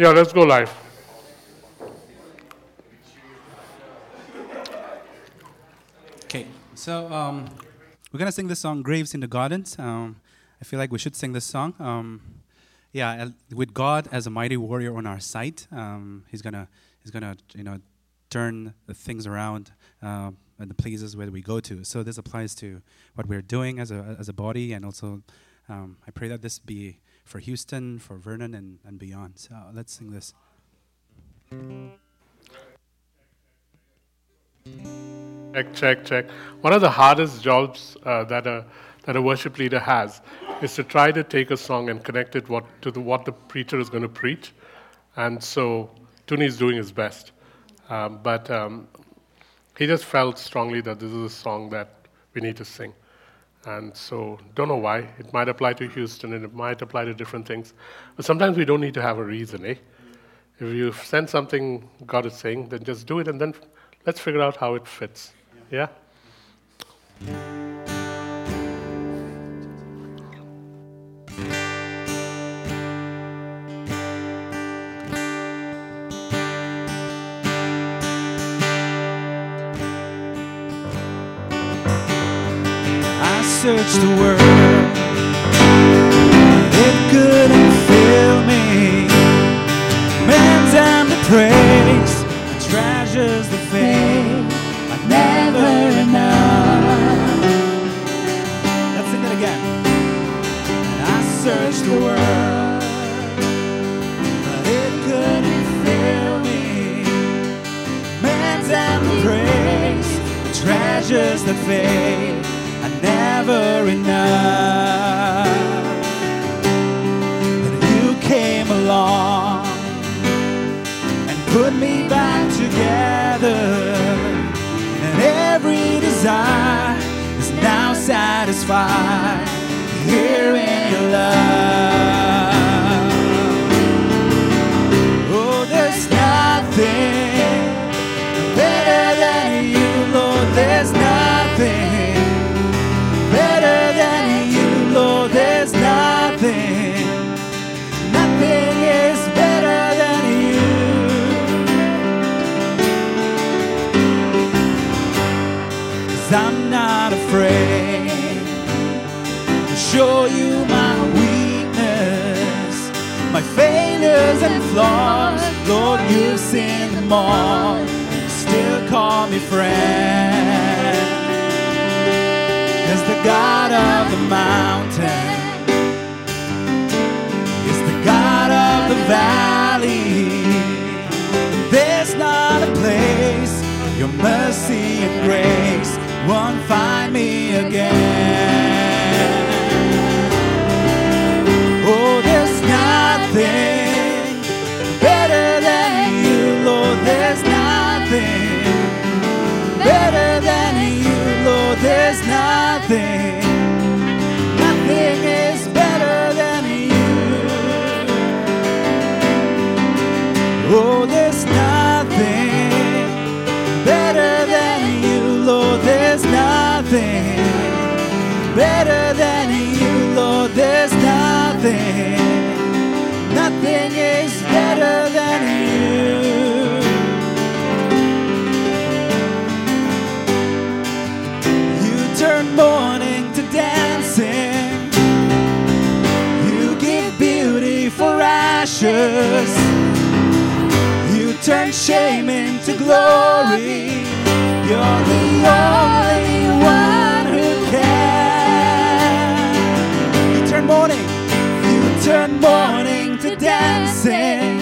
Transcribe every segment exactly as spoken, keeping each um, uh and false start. Yeah, let's go live. Okay, so um, we're going to sing this song, Graves in the Gardens. Um, I feel like we should sing this song. Um, yeah, with God as a mighty warrior on our side, um, he's going to, he's gonna, you know, turn the things around uh, and the places where we go to. So this applies to what we're doing as a as a body, and also um, I pray that this be for Houston, for Vernon, and, and beyond. So let's sing this. Check, check, check. One of the hardest jobs uh, that a that a worship leader has is to try to take a song and connect it what to the, what the preacher is going to preach. And so Tuni is doing his best. Um, but um, he just felt strongly that this is a song that we need to sing. And so, don't know why. It might apply to Houston, and it might apply to different things. But sometimes we don't need to have a reason, eh? If you send something God is saying, then just do it, and then let's figure out how it fits. Yeah? yeah? Search the world, it couldn't fill me. Man's and the praise, the treasures, the fame, but never enough. Let's sing it again. And I searched the world, but it couldn't fill me. Man's and the praise, the treasures, the fame, never enough. But you came along and put me back together, and every desire is now satisfied here in your love. Oh, there's nothing better than you, Lord. There's nothing show you my weakness, my failures and flaws. Lord, you've seen them all, you still call me friend. As the God of the mountain, is the God of the valley. There's not a place your mercy and grace won't find me again. Oh, there's nothing better than you, Lord. There's nothing better than you, Lord. There's nothing. Nothing is better than you. Oh, there's nothing better than you, Lord. There's nothing better than you, Lord. There's nothing. Nothing, nothing is better than you. You turn mourning to dancing. You give beauty for ashes. You turn shame into glory. You're the only one who can. You turn mourning. Turn mourning to dancing.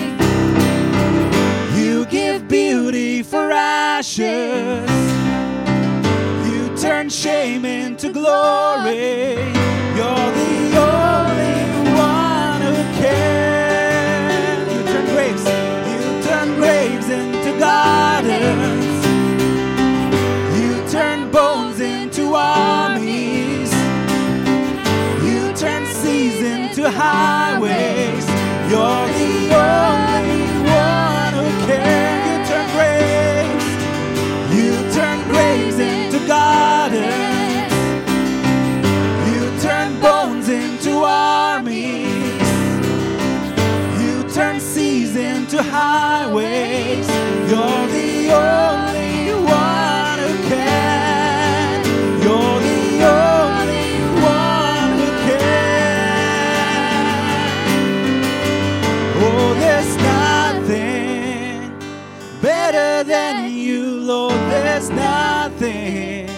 You give beauty for ashes. You turn shame into glory. You're the only one who can. You turn graves, you turn graves into gardens. You turn bones into armies. You turn seas into highways. You're the only one who can. You turn graves, you turn graves into gardens. You to highways. You're the only one who can. You're the only one who can. Oh, there's nothing better than you, Lord. There's nothing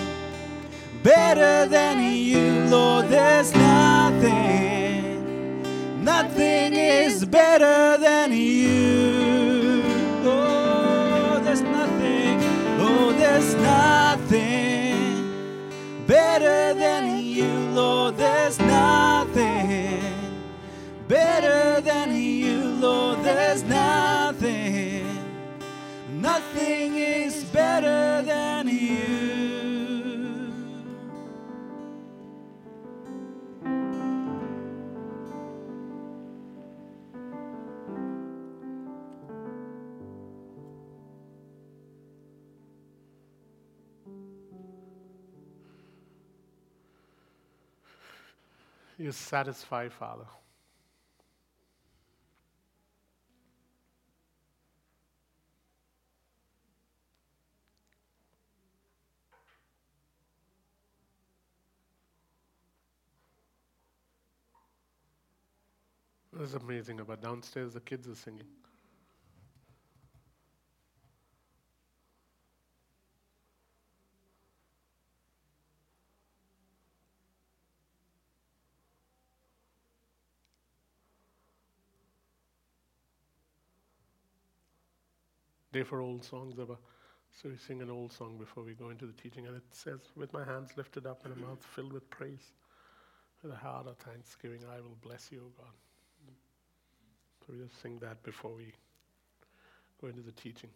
better than you, Lord. There's nothing. Nothing is better than you. Oh, there's nothing. Oh, there's nothing better than you, Lord. There's nothing better than you, Lord. There's nothing. Nothing is better than you. You satisfy, Father. It was amazing. About downstairs, the kids are singing. Day for old songs, Abba. So we sing an old song before we go into the teaching, and it says, with my hands lifted up and a mouth filled with praise, with a heart of thanksgiving, I will bless you, O God. So we just sing that before we go into the teaching.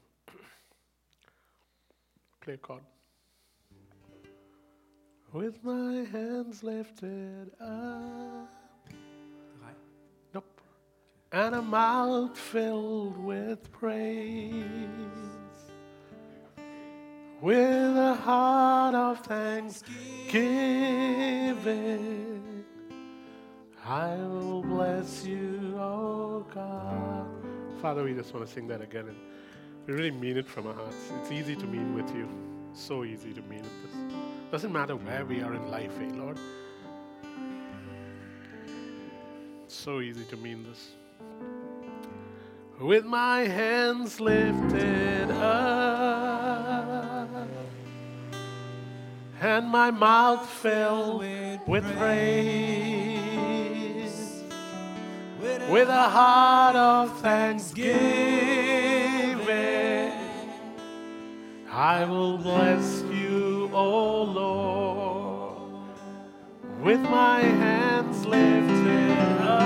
Play a chord. With my hands lifted up. And a mouth filled with praise, with a heart of thanksgiving, I will bless you, O God. Father, we just want to sing that again, and we really mean it from our hearts. It's easy to mean with you, so easy to mean with this. Doesn't matter where we are in life, eh, Lord? So easy to mean this. With my hands lifted up and my mouth filled with praise, with a heart of thanksgiving, I will bless you, O Lord. With my hands lifted up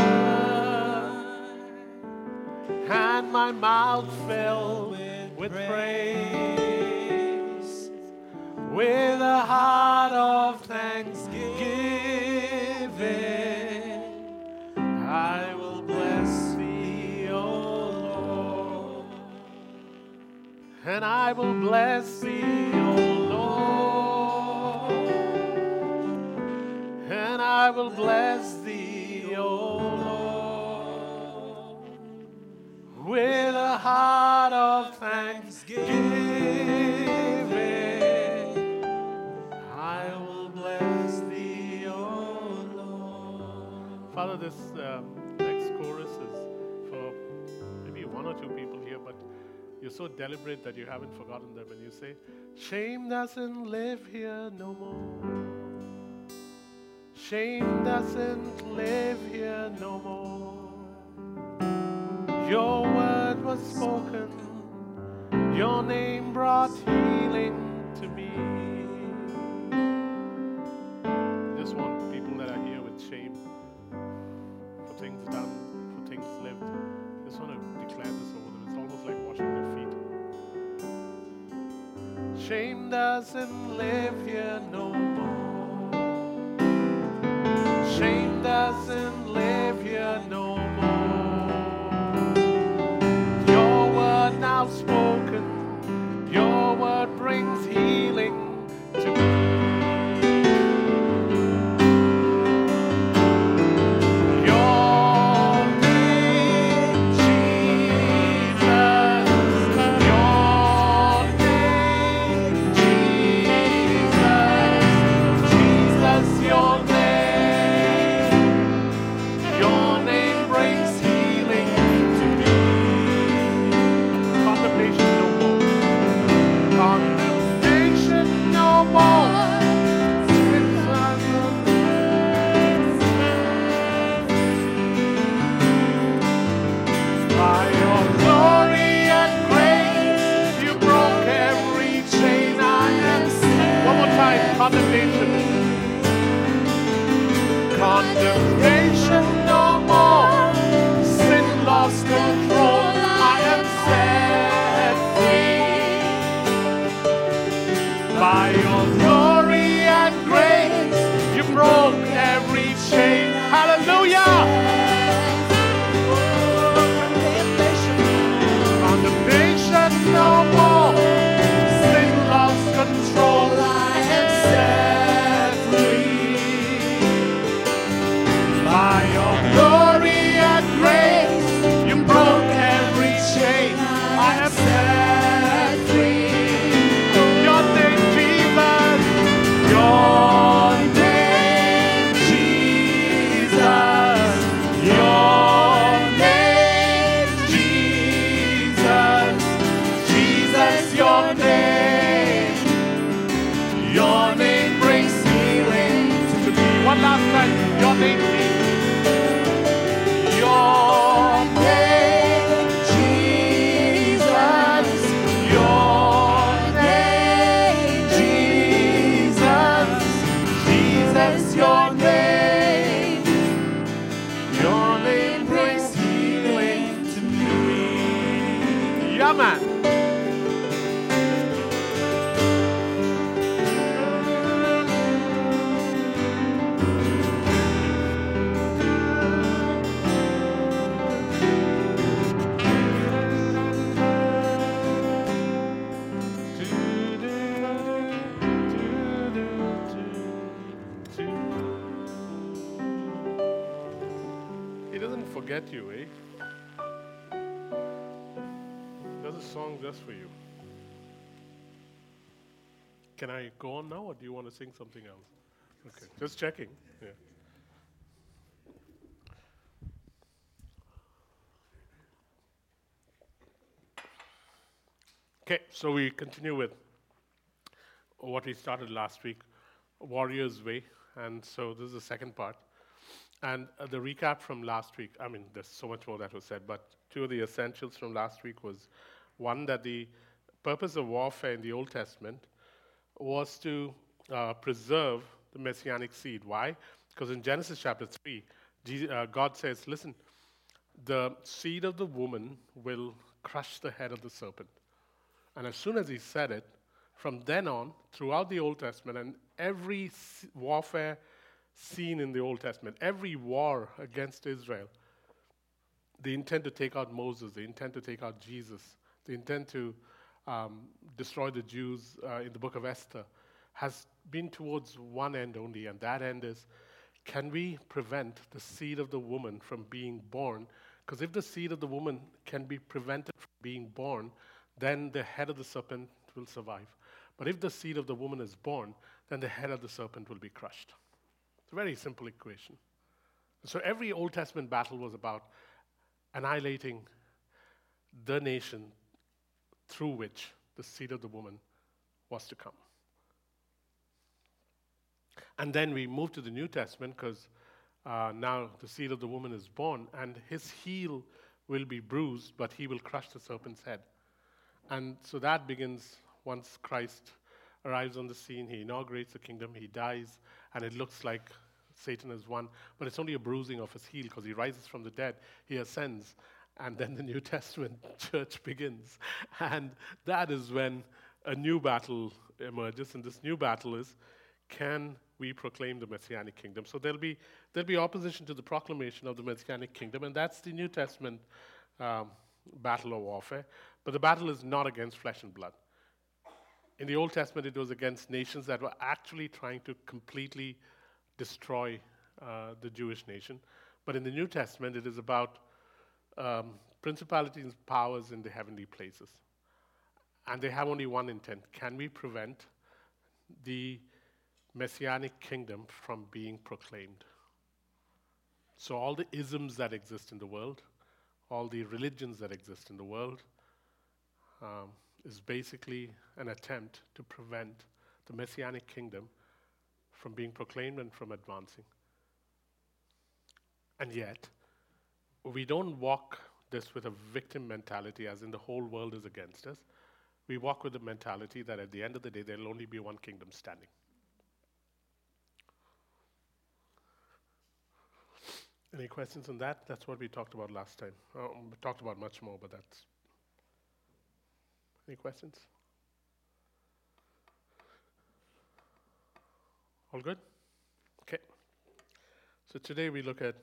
and my mouth filled with praise, with a heart of thanksgiving, I will bless thee, O Lord. And I will bless thee, O Lord. And I will bless thee, O Lord. With a heart of thanksgiving, I will bless thee, O Lord. Father, this um, next chorus is for maybe one or two people here, but you're so deliberate that you haven't forgotten them. And you say, shame doesn't live here no more. Shame doesn't live here no more. Your word was spoken, your name brought healing to me. I just want people that are here with shame for things done, for things lived. I just want to declare this over them. It's almost like washing their feet. Shame doesn't live here no more. Shame doesn't live here no more. Now spoken, your word brings healing to me. Your name, Jesus. condemnation no more. Sin lost control. I am set free. By your glory and grace, you broke every chain. Hallelujah. No more sin lost control. I am set free by your glory and grace. You broke every chain. I am set free. Your name, Jesus. Your name, Jesus. Your your name, your name, Jesus. Your name, Jesus. Jesus, your name. Your name brings healing to me. Yeah, man. Get you, eh? There's a song just for you. Can I go on now, or do you want to sing something else? Okay, just checking. Yeah. Okay, so we continue with what we started last week, Warrior's Way, and so this is the second part. And uh, the recap from last week, I mean, there's so much more that was said, but two of the essentials from last week was, one, that the purpose of warfare in the Old Testament was to uh, preserve the Messianic seed. Why? Because in Genesis chapter three, Jesus, uh, God says, listen, the seed of the woman will crush the head of the serpent. And as soon as he said it, from then on, throughout the Old Testament, and every warfare seen in the Old Testament, every war against Israel, they intend to take out Moses, they intend to take out Jesus, they intend to um, destroy the Jews uh, in the book of Esther, has been towards one end only, and that end is, can we prevent the seed of the woman from being born? Because if the seed of the woman can be prevented from being born, then the head of the serpent will survive. But if the seed of the woman is born, then the head of the serpent will be crushed. It's a very simple equation. So every Old Testament battle was about annihilating the nation through which the seed of the woman was to come. And then we move to the New Testament because uh, now the seed of the woman is born and his heel will be bruised, but he will crush the serpent's head. And so that begins once Christ arrives on the scene, he inaugurates the kingdom, he dies, and it looks like Satan has won, but it's only a bruising of his heel because he rises from the dead, he ascends, and then the New Testament church begins. And that is when a new battle emerges, and this new battle is, can we proclaim the Messianic kingdom? So there'll be there'll be opposition to the proclamation of the Messianic kingdom, and that's the New Testament um, battle or warfare, but the battle is not against flesh and blood. In the Old Testament, it was against nations that were actually trying to completely destroy uh, the Jewish nation. But in the New Testament, it is about um, principalities and powers in the heavenly places. And they have only one intent. Can we prevent the Messianic kingdom from being proclaimed? So all the isms that exist in the world, all the religions that exist in the world, um, is basically an attempt to prevent the Messianic kingdom from being proclaimed and from advancing. And yet, we don't walk this with a victim mentality, as in the whole world is against us. We walk with the mentality that at the end of the day, there'll only be one kingdom standing. Any questions on that? That's what we talked about last time. Uh, we talked about much more, but that's... Any questions? All good? Okay. So today we look at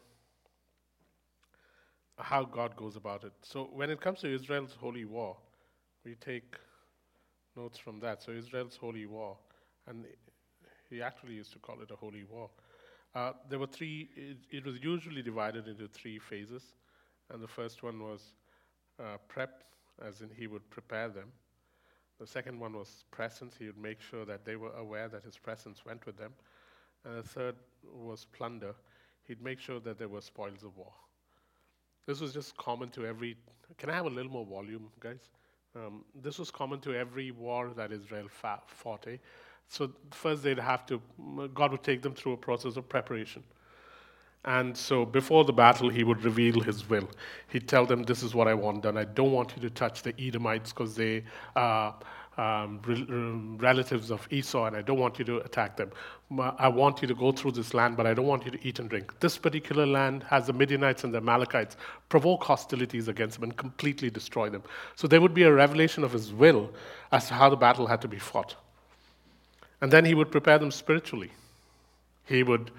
how God goes about it. So when it comes to Israel's holy war, we take notes from that. So Israel's holy war, and he actually used to call it a holy war. Uh, there were three, it, it was usually divided into three phases. And the first one was uh, prep, as in he would prepare them. The second one was presence, he would make sure that they were aware that his presence went with them. And the third was plunder, he'd make sure that there were spoils of war. This was just common to every, can I have a little more volume, guys? Um, this was common to every war that Israel fa- fought, eh? So first they'd have to, God would take them through a process of preparation. And so before the battle, he would reveal his will. He'd tell them, this is what I want done. I don't want you to touch the Edomites because they are um, re- relatives of Esau, and I don't want you to attack them. I want you to go through this land, but I don't want you to eat and drink. This particular land has the Midianites and the Amalekites. Provoke hostilities against them and completely destroy them. So there would be a revelation of his will as to how the battle had to be fought. And then he would prepare them spiritually. He would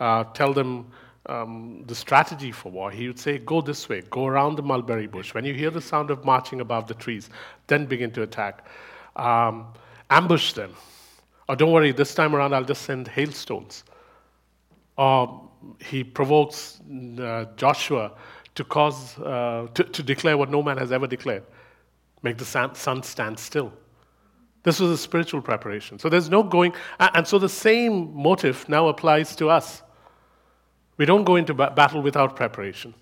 uh, tell them, Um, the strategy for war. He would say, go this way, go around the mulberry bush. When you hear the sound of marching above the trees, then begin to attack. Um, ambush them. Or don't worry, this time around I'll just send hailstones. Or he provokes uh, Joshua to cause, uh, to, to declare what no man has ever declared. Make the sun stand still. This was a spiritual preparation. So there's no going, and so the same motive now applies to us. We don't go into ba- battle without preparation.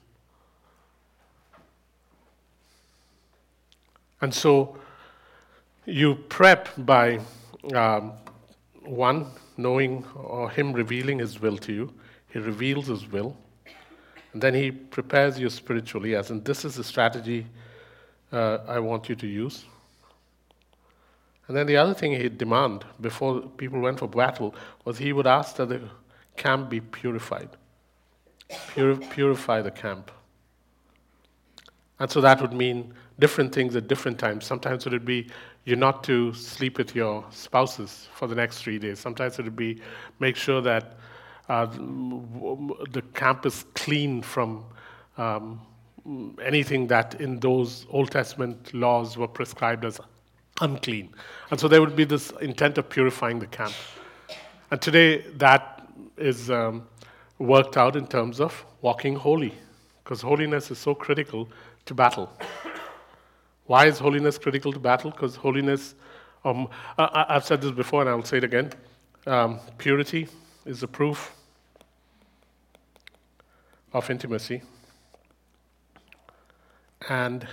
And so you prep by, um, one, knowing or him revealing his will to you. He reveals his will. And then he prepares you spiritually, as in this is the strategy uh, I want you to use. And then the other thing he'd demand before people went for battle was he would ask that the camp be purified. Purify the camp. And so that would mean different things at different times. Sometimes it would be you're not to sleep with your spouses for the next three days. Sometimes it would be make sure that uh, the camp is clean from um, anything that in those Old Testament laws were prescribed as unclean. And so there would be this intent of purifying the camp. And today that is... Um, worked out in terms of walking holy, because holiness is so critical to battle. Why is holiness critical to battle? Because holiness, um, I, I've said this before and I'll say it again, um, purity is the proof of intimacy, and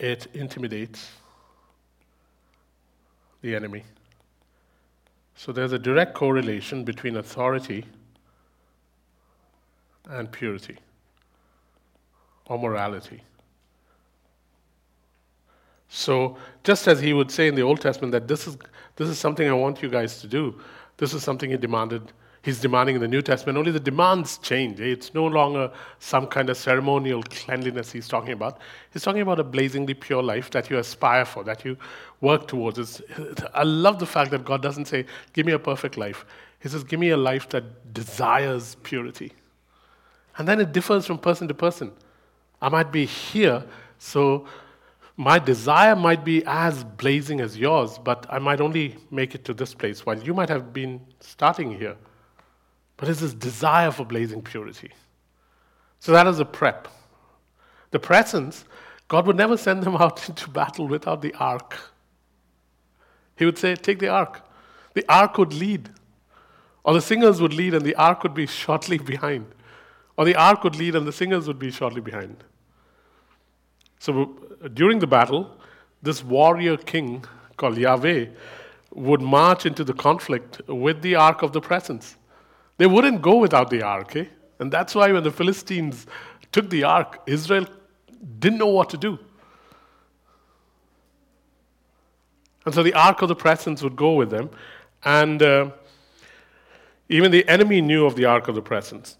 it intimidates the enemy. So there's a direct correlation between authority and purity or morality. So just as he would say in the Old Testament that this is this is something I want you guys to do, this is something he demanded, he's demanding in the New Testament, only the demands change. It's no longer some kind of ceremonial cleanliness he's talking about. He's talking about a blazingly pure life that you aspire for, that you work towards. It's, I love the fact that God doesn't say, give me a perfect life. He says, give me a life that desires purity. And then it differs from person to person. I might be here, so my desire might be as blazing as yours, but I might only make it to this place, while you might have been starting here. But it's this desire for blazing purity. So that is a prep. The presence, God would never send them out into battle without the ark. He would say, take the ark. The ark would lead. Or the singers would lead and the ark would be shortly behind. Or the ark would lead and the singers would be shortly behind. So during the battle, this warrior king called Yahweh would march into the conflict with the Ark of the Presence. They wouldn't go without the ark. Eh? And that's why when the Philistines took the ark, Israel didn't know what to do. And so the Ark of the Presence would go with them. And uh, even the enemy knew of the Ark of the Presence.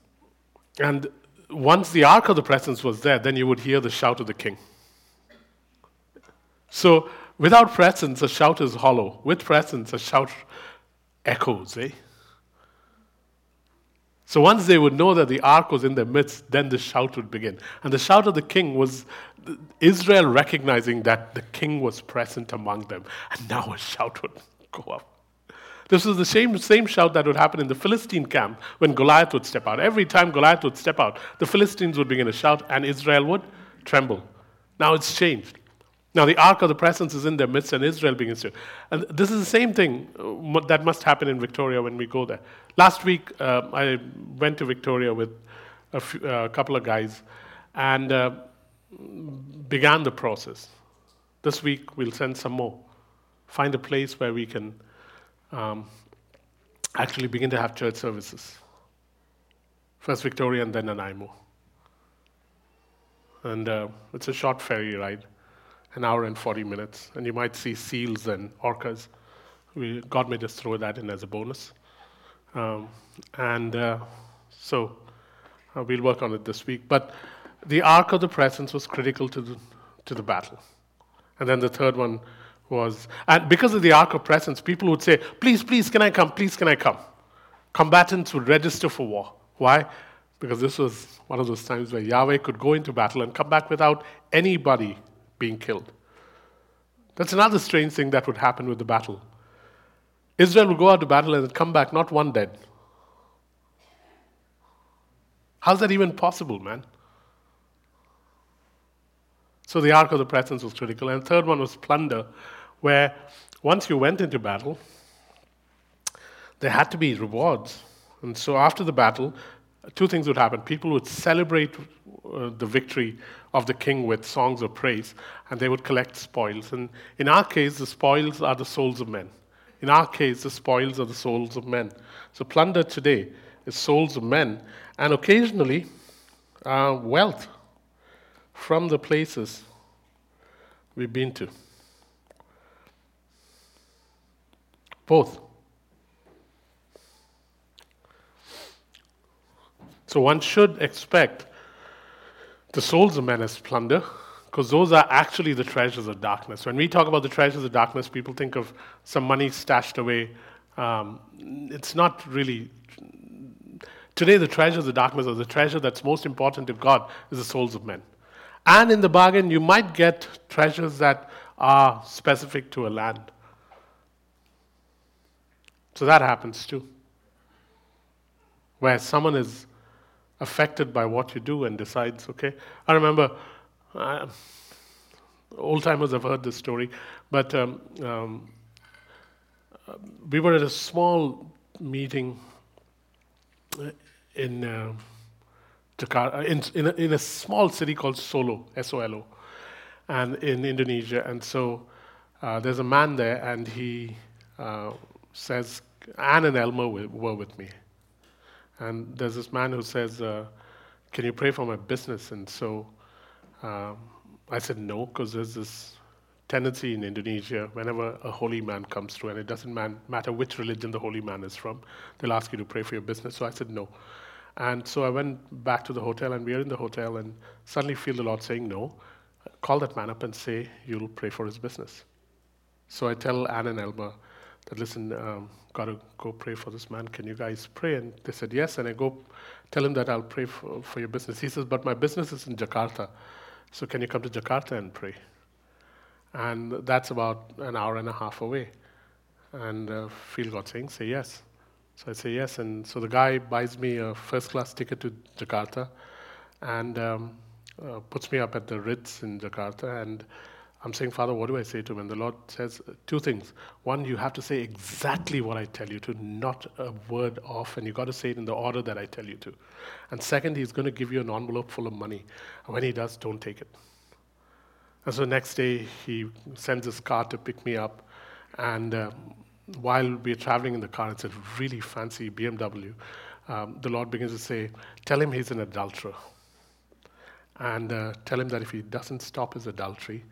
And once the Ark of the Presence was there, then you would hear the shout of the king. So without presence, a shout is hollow. With presence, a shout echoes, eh? So once they would know that the ark was in their midst, then the shout would begin. And the shout of the king was Israel recognizing that the king was present among them. And now a shout would go up. This was the same, same shout that would happen in the Philistine camp when Goliath would step out. Every time Goliath would step out, the Philistines would begin to shout and Israel would tremble. Now it's changed. Now the Ark of the Presence is in their midst and Israel begins to. And this is the same thing that must happen in Victoria when we go there. Last week, uh, I went to Victoria with a few, uh, couple of guys and uh, began the process. This week, we'll send some more. Find a place where we can um, actually begin to have church services. First Victoria and then Nanaimo. And uh, it's a short ferry ride. An hour and forty minutes, and you might see seals and orcas. We, God may just throw that in as a bonus. Um, and uh, so uh, we'll work on it this week. But the Ark of the Presence was critical to the, to the battle. And then the third one was, and because of the Ark of Presence, people would say, please, please, can I come? Please, can I come? Combatants would register for war. Why? Because this was one of those times where Yahweh could go into battle and come back without anybody being killed. That's another strange thing that would happen with the battle. Israel would go out to battle and come back, not one dead. How's that even possible, man? So the Ark of the Presence was critical. And the third one was plunder, where once you went into battle, there had to be rewards. And so after the battle, two things would happen. People would celebrate uh, the victory of the king with songs of praise, and they would collect spoils. And in our case, the spoils are the souls of men. In our case, the spoils are the souls of men. So plunder today is souls of men, and occasionally uh, wealth from the places we've been to. Both. So one should expect the souls of men as plunder, because those are actually the treasures of darkness. When we talk about the treasures of darkness, people think of some money stashed away. Um, it's not really. Today, the treasures of darkness, or the treasure that's most important to God, is the souls of men. And in the bargain, you might get treasures that are specific to a land. So that happens too, where someone is affected by what you do and decides, okay. I remember, uh, old-timers have heard this story, but um, um, we were at a small meeting in uh, Jakarta, in, in, a, in a small city called Solo, S O L O, and in Indonesia. And so uh, there's a man there, and he uh, says, Anne and Elmer were with me. And there's this man who says, uh, can you pray for my business? And so um, I said no, because there's this tendency in Indonesia, whenever a holy man comes through, and it doesn't man- matter which religion the holy man is from, they'll ask you to pray for your business. So I said no. And so I went back to the hotel, and we are in the hotel, and suddenly feel the Lord saying no. Call that man up and say, you'll pray for his business. So I tell Anne and Elmer that, listen, um, got to go pray for this man. Can you guys pray? And they said, yes. And I go tell him that I'll pray for, for your business. He says, but my business is in Jakarta. So can you come to Jakarta and pray? And that's about an hour and a half away. And uh, feel God saying, say yes. So I say yes. And so the guy buys me a first-class ticket to Jakarta and um, uh, puts me up at the Ritz in Jakarta. And I'm saying, Father, what do I say to him? And the Lord says two things. One, you have to say exactly what I tell you to, not a word off, and you've got to say it in the order that I tell you to. And second, he's going to give you an envelope full of money. And when he does, don't take it. And so next day, he sends his car to pick me up. And um, while we're traveling in the car, it's a really fancy B M W. Um, the Lord begins to say, tell him he's an adulterer. And uh, tell him that if he doesn't stop his adultery,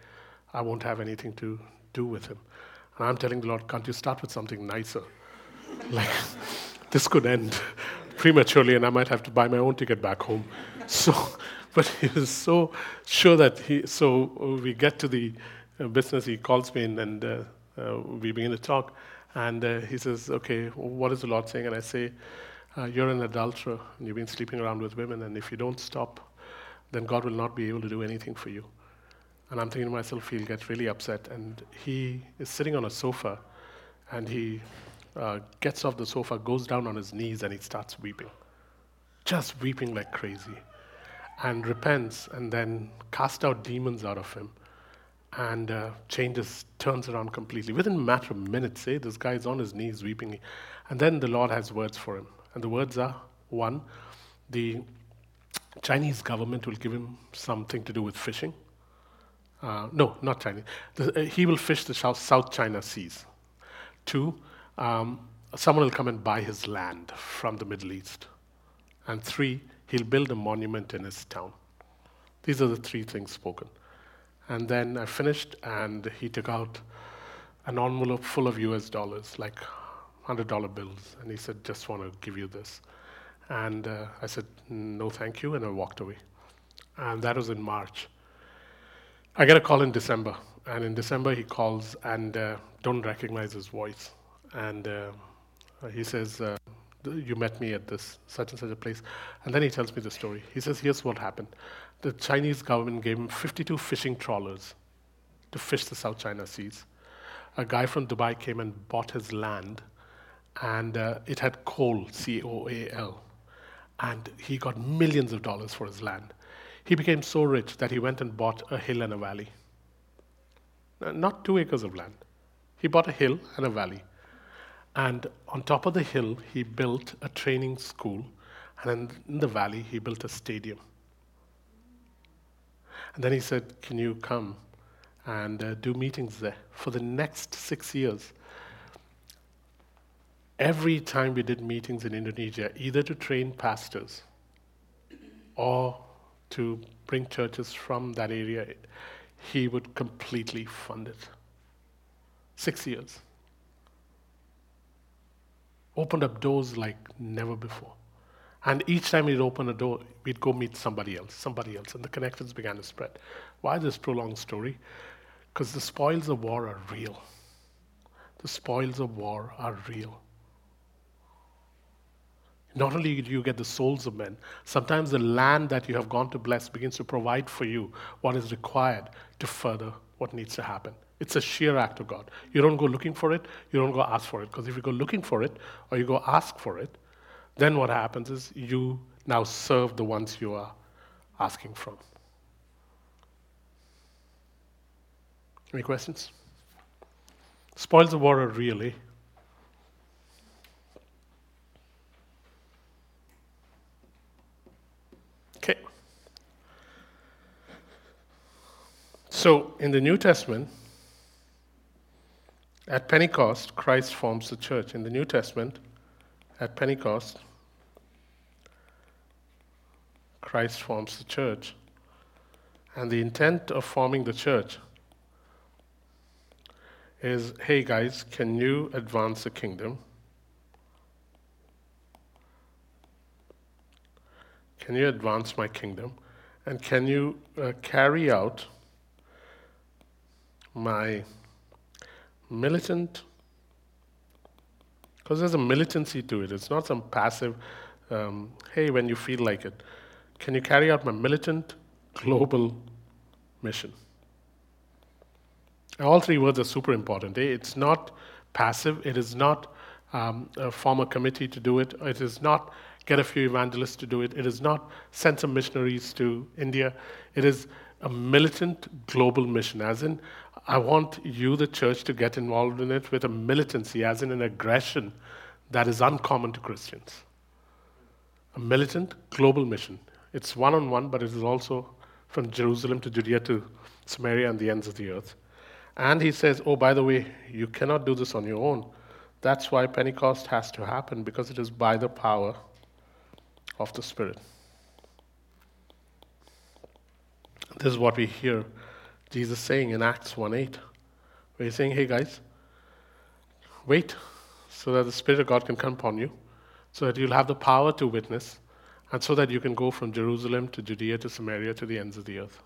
I won't have anything to do with him. And I'm telling the Lord, can't you start with something nicer? Like, this could end prematurely, and I might have to buy my own ticket back home. So, but he was so sure that he, so we get to the business, he calls me in, and uh, uh, we begin to talk, and uh, he says, okay, what is the Lord saying? And I say, uh, you're an adulterer, and you've been sleeping around with women, and if you don't stop, then God will not be able to do anything for you. And I'm thinking to myself, he'll get really upset. And he is sitting on a sofa, and he uh, gets off the sofa, goes down on his knees, and he starts weeping. Just weeping like crazy. And repents, and then casts out demons out of him. And uh, changes, turns around completely. Within a matter of minutes, eh, this guy is on his knees weeping. And then the Lord has words for him. And the words are, one, the Chinese government will give him something to do with fishing. Uh, no, not Chinese. The, uh, he will fish the South China Seas. Two, um, someone will come and buy his land from the Middle East. And three, he'll build a monument in his town. These are the three things spoken. And then I finished, and he took out an envelope full of U S dollars, like one hundred dollar bills. And he said, just want to give you this. And uh, I said, no, thank you. And I walked away. And that was in March. I get a call in December, and in December he calls and uh, don't recognize his voice. And uh, he says, uh, you met me at this such and such a place. And then he tells me the story. He says, here's what happened. The Chinese government gave him fifty-two fishing trawlers to fish the South China Seas. A guy from Dubai came and bought his land, and uh, it had coal, C O A L. And he got millions of dollars for his land. He became so rich that he went and bought a hill and a valley. Not two acres of land. He bought a hill and a valley. And on top of the hill, he built a training school. And in the valley, he built a stadium. And then he said, can you come and uh, do meetings there? For the next six years, every time we did meetings in Indonesia, either to train pastors or to bring churches from that area, he would completely fund it. Six years. Opened up doors like never before. And each time he'd open a door, we'd go meet somebody else, somebody else, and the connections began to spread. Why this prolonged story? Because the spoils of war are real. The spoils of war are real. Not only do you get the souls of men, sometimes the land that you have gone to bless begins to provide for you what is required to further what needs to happen. It's a sheer act of God. You don't go looking for it, you don't go ask for it. Because if you go looking for it, or you go ask for it, then what happens is you now serve the ones you are asking from. Any questions? Spoils of war are real, eh? So, in the New Testament, at Pentecost, Christ forms the church. In the New Testament, at Pentecost, Christ forms the church. And the intent of forming the church is, hey guys, can you advance the kingdom? Can you advance my kingdom? And can you uh, carry out my militant, because there's a militancy to it. It's not some passive, um, hey, when you feel like it. Can you carry out my militant global mission? All three words are super important. Eh? It's not passive. It is not um, a form a committee to do it. It is not get a few evangelists to do it. It is not send some missionaries to India. It is a militant global mission, as in I want you, the church, to get involved in it with a militancy, as in an aggression that is uncommon to Christians. A militant global mission. It's one-on-one, but it is also from Jerusalem to Judea to Samaria and the ends of the earth. And he says, oh, by the way, you cannot do this on your own. That's why Pentecost has to happen, because it is by the power of the Spirit. This is what we hear Jesus saying in Acts one eight, where he's saying, hey guys, wait so that the Spirit of God can come upon you so that you'll have the power to witness, and so that you can go from Jerusalem to Judea to Samaria to the ends of the earth.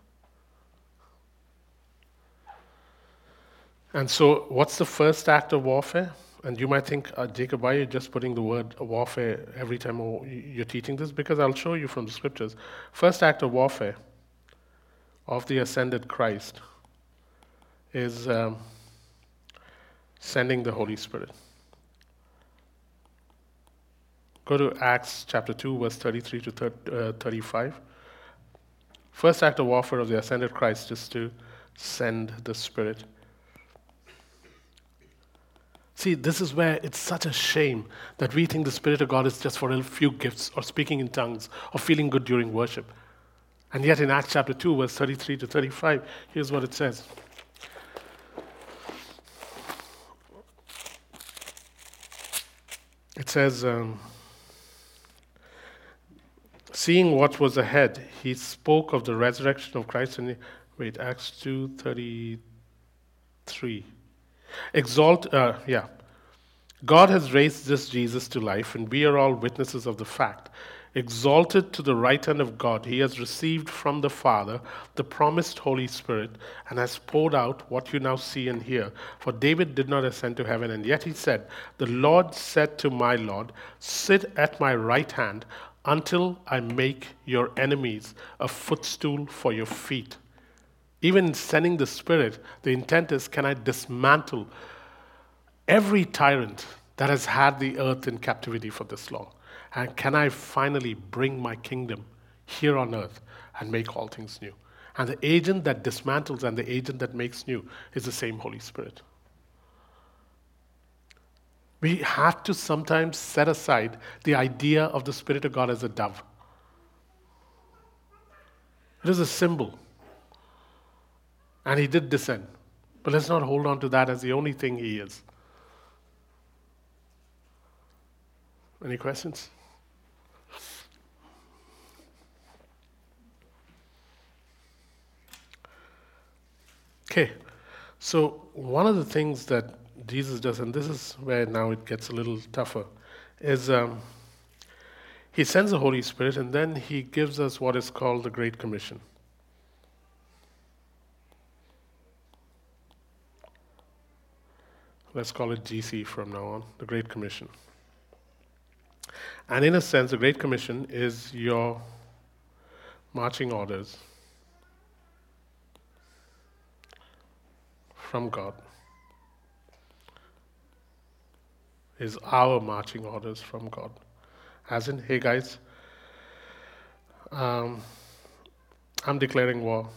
And so what's the first act of warfare? And you might think, uh, Jacob, why are you just putting the word warfare every time you're teaching this? Because I'll show you from the scriptures. First act of warfare of the ascended Christ is um, sending the Holy Spirit. Go to Acts chapter two, verse thirty-three to thirty, uh, thirty-five. First act of warfare of the ascended Christ is to send the Spirit. See, this is where it's such a shame that we think the Spirit of God is just for a few gifts or speaking in tongues or feeling good during worship. And yet in Acts chapter two, verse thirty-three to thirty-five, here's what it says. It says, um, seeing what was ahead, he spoke of the resurrection of Christ. And wait, Acts two thirty-three. Exalt, uh, yeah. God has raised this Jesus to life, and we are all witnesses of the fact. Exalted to the right hand of God, he has received from the Father the promised Holy Spirit and has poured out what you now see and hear. For David did not ascend to heaven, and yet he said, the Lord said to my Lord, sit at my right hand until I make your enemies a footstool for your feet. Even in sending the Spirit, the intent is, can I dismantle every tyrant that has had the earth in captivity for this long? And can I finally bring my kingdom here on earth and make all things new? And the agent that dismantles and the agent that makes new is the same Holy Spirit. We have to sometimes set aside the idea of the Spirit of God as a dove. It is a symbol. And he did descend. But let's not hold on to that as the only thing he is. Any questions? Okay. So one of the things that Jesus does, and this is where now it gets a little tougher, is um, he sends the Holy Spirit, and then he gives us what is called the Great Commission. Let's call it G C from now on, the Great Commission. And in a sense, the Great Commission is your marching orders from God. Is our marching orders from God. As in, hey guys, um, I'm declaring war.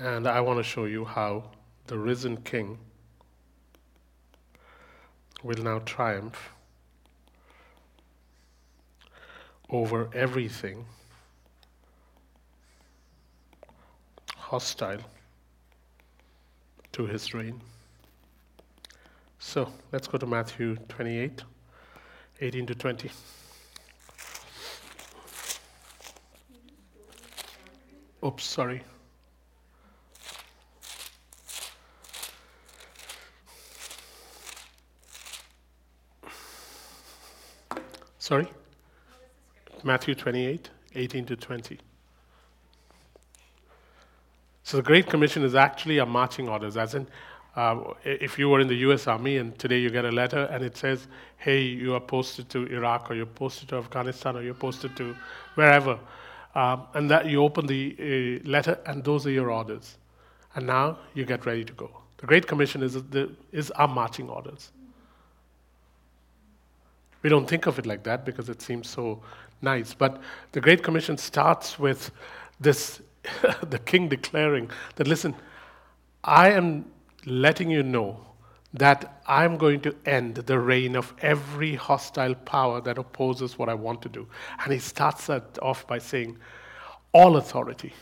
And I want to show you how the risen King will now triumph over everything hostile to his reign. So let's go to Matthew twenty-eight, eighteen to twenty. Oops, sorry. Sorry? Matthew twenty-eight, eighteen to twenty. So the Great Commission is actually a marching orders, as in, uh, if you were in the U S Army and today you get a letter and it says, hey, you are posted to Iraq or you're posted to Afghanistan or you're posted to wherever. Um, and that you open the uh, letter and those are your orders. And now you get ready to go. The Great Commission is the, is our marching orders. We don't think of it like that because it seems so nice. But the Great Commission starts with this, the king declaring that, listen, I am letting you know that I'm going to end the reign of every hostile power that opposes what I want to do. And he starts that off by saying, all authority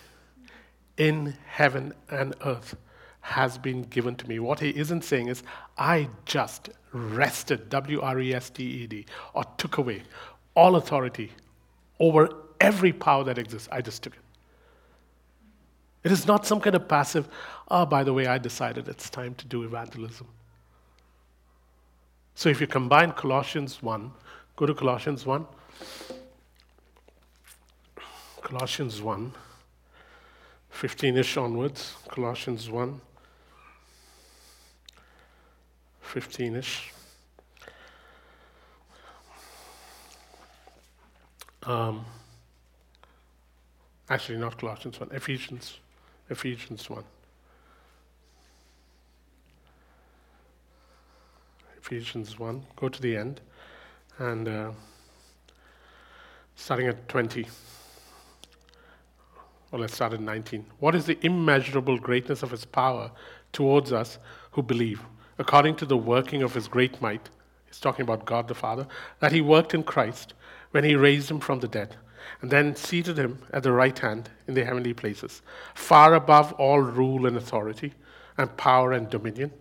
in heaven and earth has been given to me. What he isn't saying is, I just wrested, W R E S T E D, or took away all authority over every power that exists. I just took it. It is not some kind of passive, oh, by the way, I decided it's time to do evangelism. So if you combine Colossians one, go to Colossians one. Colossians one, fifteen-ish onwards. Colossians one, fifteen-ish. Um, actually, not Colossians one, Ephesians, Ephesians one. Ephesians one, go to the end, and uh, starting at twenty. Well, let's start at nineteen. What is the immeasurable greatness of his power towards us who believe, according to the working of his great might? He's talking about God the Father, that he worked in Christ when he raised him from the dead, and then seated him at the right hand in the heavenly places, far above all rule and authority, and power and dominion,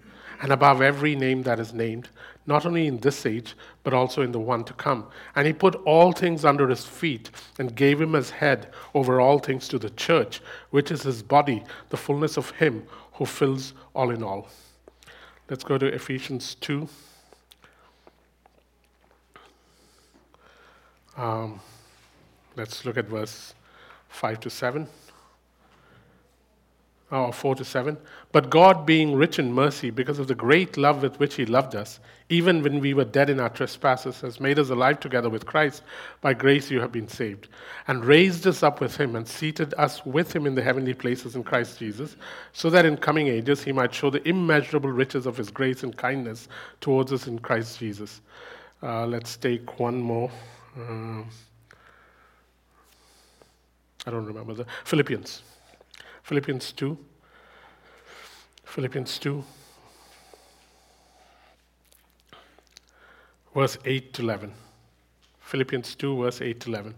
and above every name that is named, not only in this age, but also in the one to come. And he put all things under his feet and gave him as head over all things to the church, which is his body, the fullness of him who fills all in all. Let's go to Ephesians two. Um, let's look at verse five to seven. Or four to seven, but God being rich in mercy because of the great love with which he loved us, even when we were dead in our trespasses, has made us alive together with Christ. By grace you have been saved, and raised us up with him and seated us with him in the heavenly places in Christ Jesus, so that in coming ages he might show the immeasurable riches of his grace and kindness towards us in Christ Jesus. Uh, let's take one more. Uh, I don't remember the Philippians. Philippians two. Philippians two. Verse eight to eleven. Philippians two, verse eight to eleven.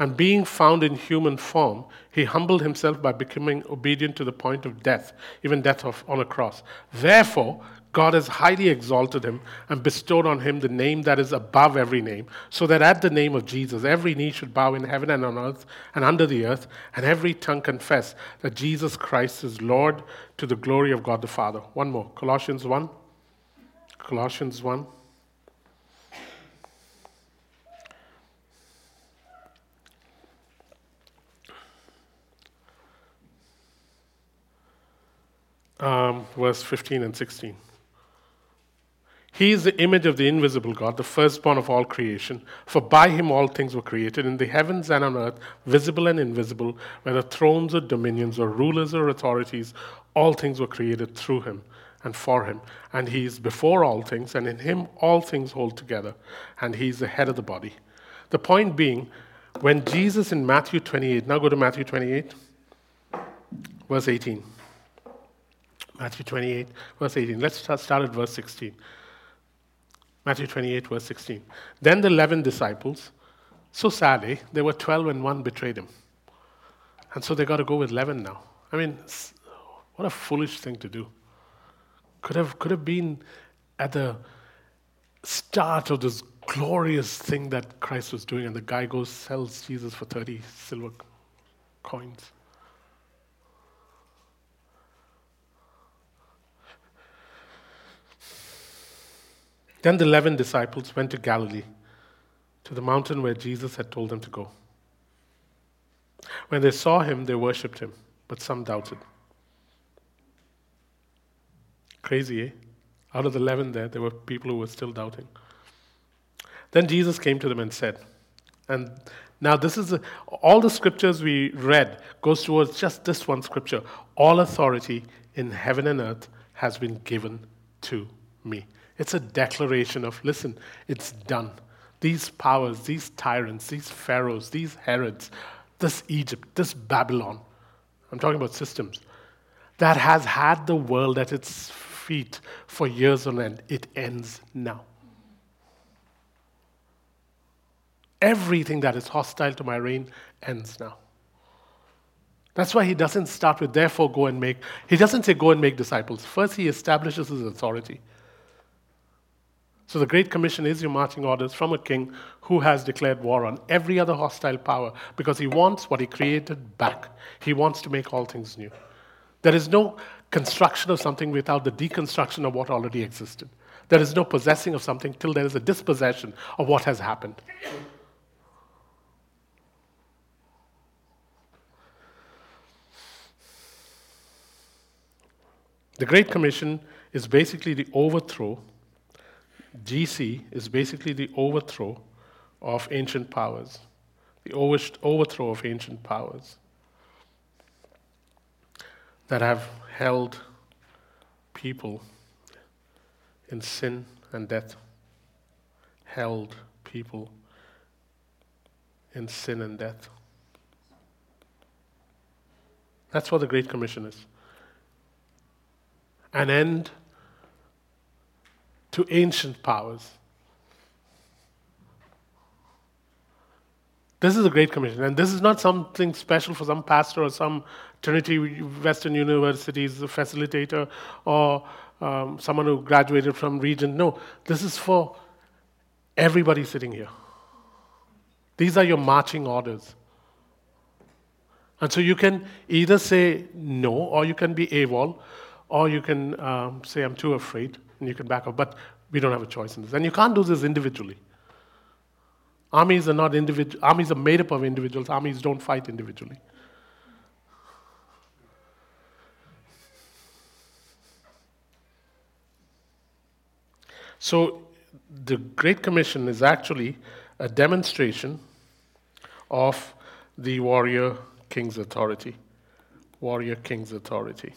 And being found in human form, he humbled himself by becoming obedient to the point of death, even death of, on a cross. Therefore, God has highly exalted him and bestowed on him the name that is above every name, so that at the name of Jesus every knee should bow in heaven and on earth and under the earth, and every tongue confess that Jesus Christ is Lord, to the glory of God the Father. One more. Colossians one. Colossians one. Um, verse fifteen and sixteen. He is the image of the invisible God, the firstborn of all creation. For by him all things were created, in the heavens and on earth, visible and invisible, whether thrones or dominions or rulers or authorities, all things were created through him and for him. And he is before all things, and in him all things hold together. And he is the head of the body. The point being, when Jesus in Matthew twenty-eight, now go to Matthew twenty-eight, verse eighteen. Matthew twenty-eight, verse eighteen. Let's start at verse sixteen. Matthew twenty-eight, verse sixteen. Then the eleven disciples, so sadly, there were twelve and one betrayed him. And so they got to go with eleven now. I mean, what a foolish thing to do. Could have, could have been at the start of this glorious thing that Christ was doing, and the guy goes, sells Jesus for thirty silver coins. Then the eleven disciples went to Galilee, to the mountain where Jesus had told them to go. When they saw him, they worshipped him, but some doubted. Crazy, eh? Out of the eleven there, there were people who were still doubting. Then Jesus came to them and said, and now this is, a, all the scriptures we read goes towards just this one scripture. All authority in heaven and earth has been given to me. It's a declaration of, listen, it's done. These powers, these tyrants, these pharaohs, these Herods, this Egypt, this Babylon, I'm talking about systems, that has had the world at its feet for years on end, it ends now. Everything that is hostile to my reign ends now. That's why he doesn't start with, therefore go and make, he doesn't say go and make disciples. First he establishes his authority. So the Great Commission is your marching orders from a king who has declared war on every other hostile power because he wants what he created back. He wants to make all things new. There is no construction of something without the deconstruction of what already existed. There is no possessing of something till there is a dispossession of what has happened. The Great Commission is basically the overthrow. G C is basically the overthrow of ancient powers. The overthrow of ancient powers that have held people in sin and death. Held people in sin and death. That's what the Great Commission is. An end to ancient powers. This is a Great Commission, and this is not something special for some pastor or some Trinity Western University's facilitator or um, someone who graduated from Regent. No, this is for everybody sitting here. These are your marching orders. And so you can either say no, or you can be AWOL, or you can um, say, I'm too afraid, and you can back off. But we don't have a choice in this. And you can't do this individually. Armies are not individual. Armies are made up of individuals. Armies don't fight individually. So the Great Commission is actually a demonstration of the warrior king's authority. Warrior king's authority.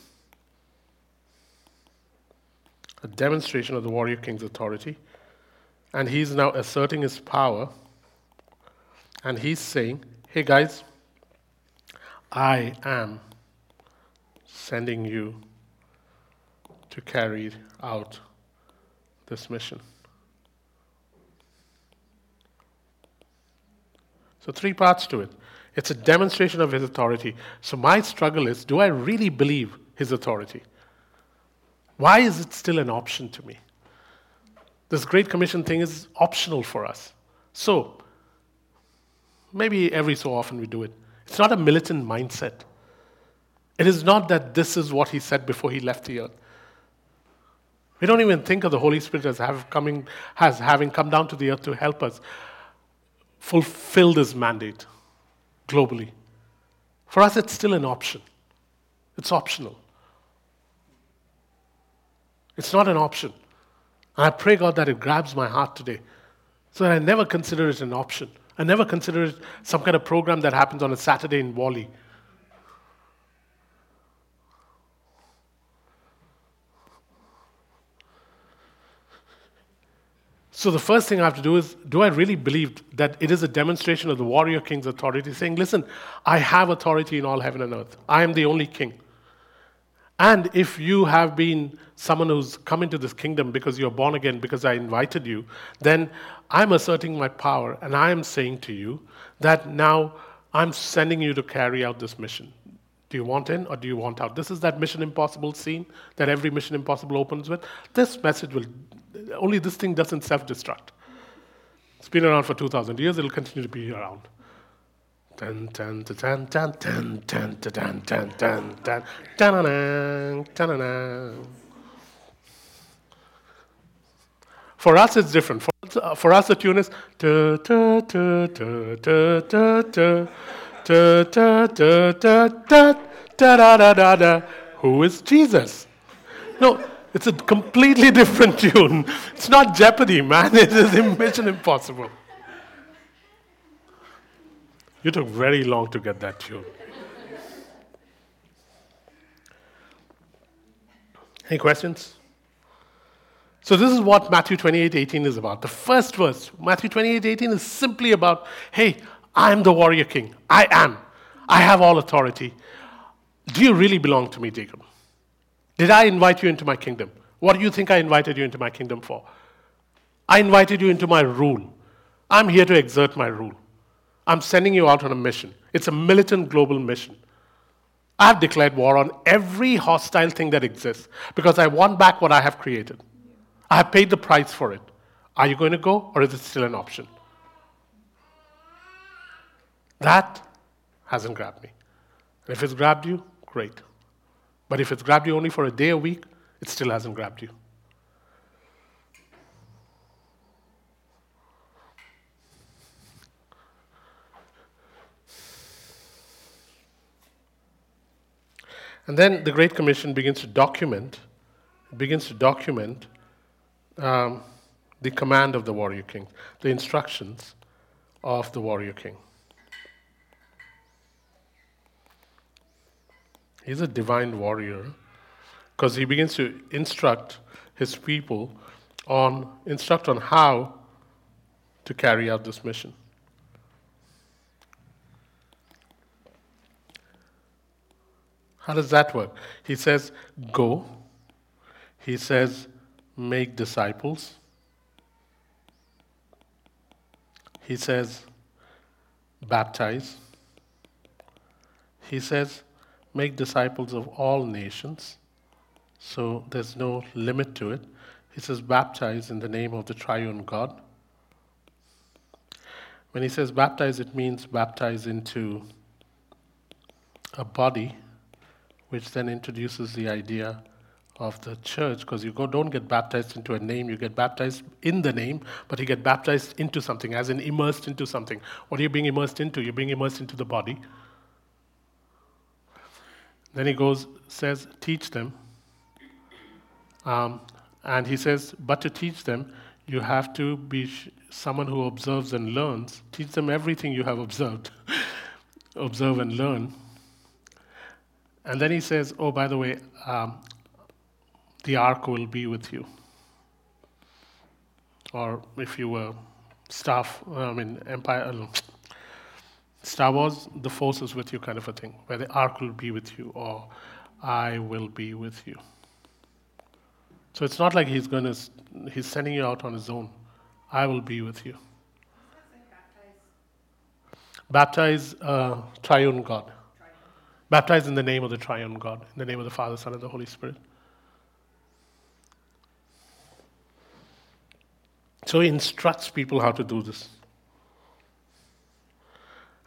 A demonstration of the warrior king's authority. And he's now asserting his power. And he's saying, hey guys, I am sending you to carry out this mission. So three parts to it. It's a demonstration of his authority. So my struggle is, do I really believe his authority? Why is it still an option to me? This Great Commission thing is optional for us. So, maybe every so often we do it. It's not a militant mindset. It is not that this is what he said before he left the earth. We don't even think of the Holy Spirit as, have coming, as having come down to the earth to help us fulfill this mandate globally. For us, it's still an option. It's optional. It's not an option. And I pray, God, that it grabs my heart today so that I never consider it an option. I never consider it some kind of program that happens on a Saturday in Wally. So the first thing I have to do is, do I really believe that it is a demonstration of the warrior king's authority, saying, listen, I have authority in all heaven and earth. I am the only king. And if you have been someone who's come into this kingdom because you're born again, because I invited you, then I'm asserting my power, and I am saying to you that now I'm sending you to carry out this mission. Do you want in or do you want out? This is that Mission Impossible scene that every Mission Impossible opens with. This message will, only this thing doesn't self-destruct. It's been around for two thousand years. It'll continue to be around. Dun dun dun dun dun dun dun dun dun dun dun dun. For us, it's different. For, for us, the tune is ta ta ta ta ta ta ta ta ta ta ta ta da da da da. Who is Jesus? No, it's a completely different tune. It's not Jeopardy, man. It is Mission Impossible. You took very long to get that tune. Any questions? So this is what Matthew twenty-eight eighteen is about. The first verse, Matthew twenty-eight eighteen, is simply about, hey, I'm the warrior king. I am. I have all authority. Do you really belong to me, Jacob? Did I invite you into my kingdom? What do you think I invited you into my kingdom for? I invited you into my rule. I'm here to exert my rule. I'm sending you out on a mission. It's a militant global mission. I've declared war on every hostile thing that exists because I want back what I have created. I have paid the price for it. Are you going to go, or is it still an option? That hasn't grabbed me. And if it's grabbed you, great. But if it's grabbed you only for a day a week, it still hasn't grabbed you. And then the Great Commission begins to document, begins to document um, the command of the warrior king, the instructions of the warrior king. He's a divine warrior because he begins to instruct his people on, instruct on how to carry out this mission. How does that work? He says, go. He says, make disciples. He says, baptize. He says, make disciples of all nations. So there's no limit to it. He says, baptize in the name of the triune God. When he says baptize, it means baptize into a body, which then introduces the idea of the church, because you go, don't get baptized into a name, you get baptized in the name, but you get baptized into something, as in immersed into something. What are you being immersed into? You're being immersed into the body. Then he goes, says, teach them. Um, and he says, but to teach them, you have to be sh- someone who observes and learns. Teach them everything you have observed. Observe and learn. And then he says, oh, by the way, um, the ark will be with you. Or if you were staff, I mean, Empire, Star Wars, the force is with you kind of a thing, where the ark will be with you, or I will be with you. So it's not like he's going to, he's sending you out on his own. I will be with you. Baptize uh, triune God. Baptized in the name of the triune God, in the name of the Father, Son, and the Holy Spirit. So he instructs people how to do this.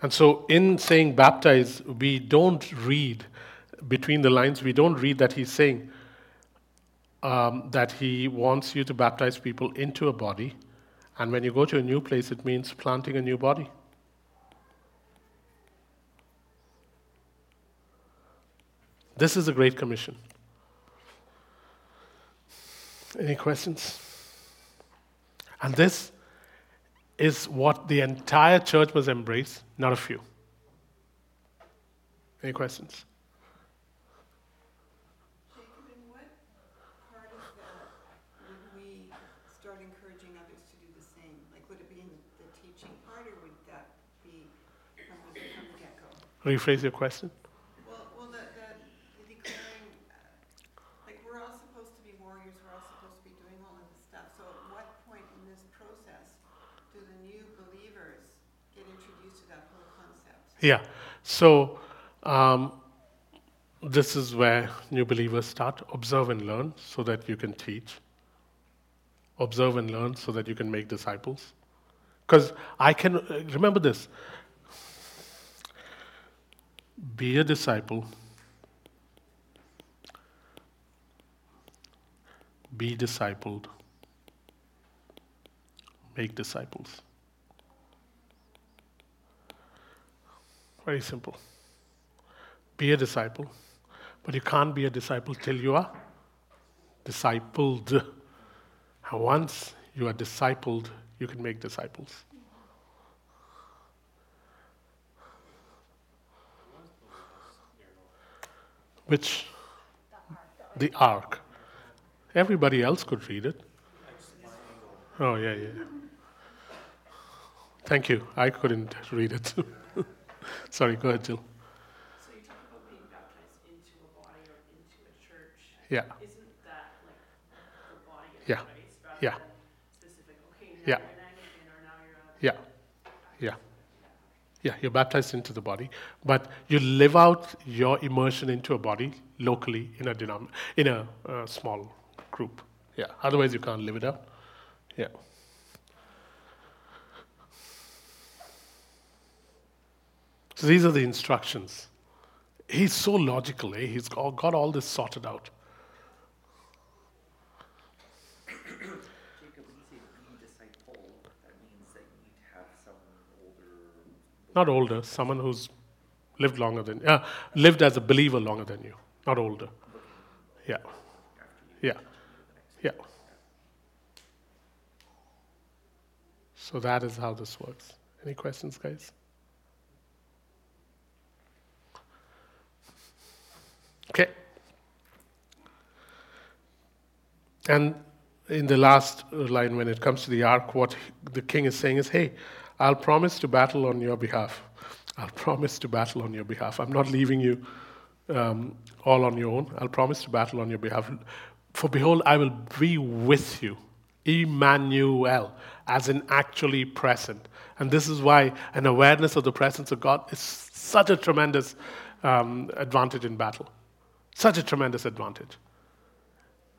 And so in saying baptize, we don't read between the lines, we don't read that he's saying um, that he wants you to baptize people into a body. And when you go to a new place, it means planting a new body. This is the Great Commission. Any questions? And this is what the entire church must embrace, not a few. Any questions? Jacob, in what part of that would we start encouraging others to do the same? Like, would it be in the teaching part, or would that be from the get-go? Rephrase your question. Yeah, so um, this is where new believers start. Observe and learn so that you can teach. Observe and learn so that you can make disciples. Because I can, remember this, be a disciple, be discipled, make disciples. Very simple. Be a disciple, but you can't be a disciple till you are discipled. And once you are discipled, you can make disciples. Which? The Ark. The Ark. Everybody else could read it. Oh, yeah, yeah. Thank you. I couldn't read it. Sorry, go ahead, Jill. So you talk about being baptized into a body or into a church. Yeah. Isn't that like the body of yeah. Christ rather yeah. than specific? Okay, now yeah. you're not in or now you're out. Yeah. Yeah. Yeah, you're baptized into the body. But you live out your immersion into a body locally in a denom- in a uh, small group. Yeah. Otherwise, you can't live it out. Yeah. So these are the instructions. He's so logical, eh? He's got all this sorted out. Jacob, when you say be disciple, that means that you'd have someone older. Not older, someone who's lived longer than, uh, lived as a believer longer than you. Not older. Yeah. Yeah. Yeah. So that is how this works. Any questions, guys? Okay. And in the last line, when it comes to the ark, what the king is saying is, hey, I'll promise to battle on your behalf. I'll promise to battle on your behalf. I'm not leaving you um, all on your own. I'll promise to battle on your behalf. For behold, I will be with you. Emmanuel, as in actually present. And this is why an awareness of the presence of God is such a tremendous um, advantage in battle. Such a tremendous advantage.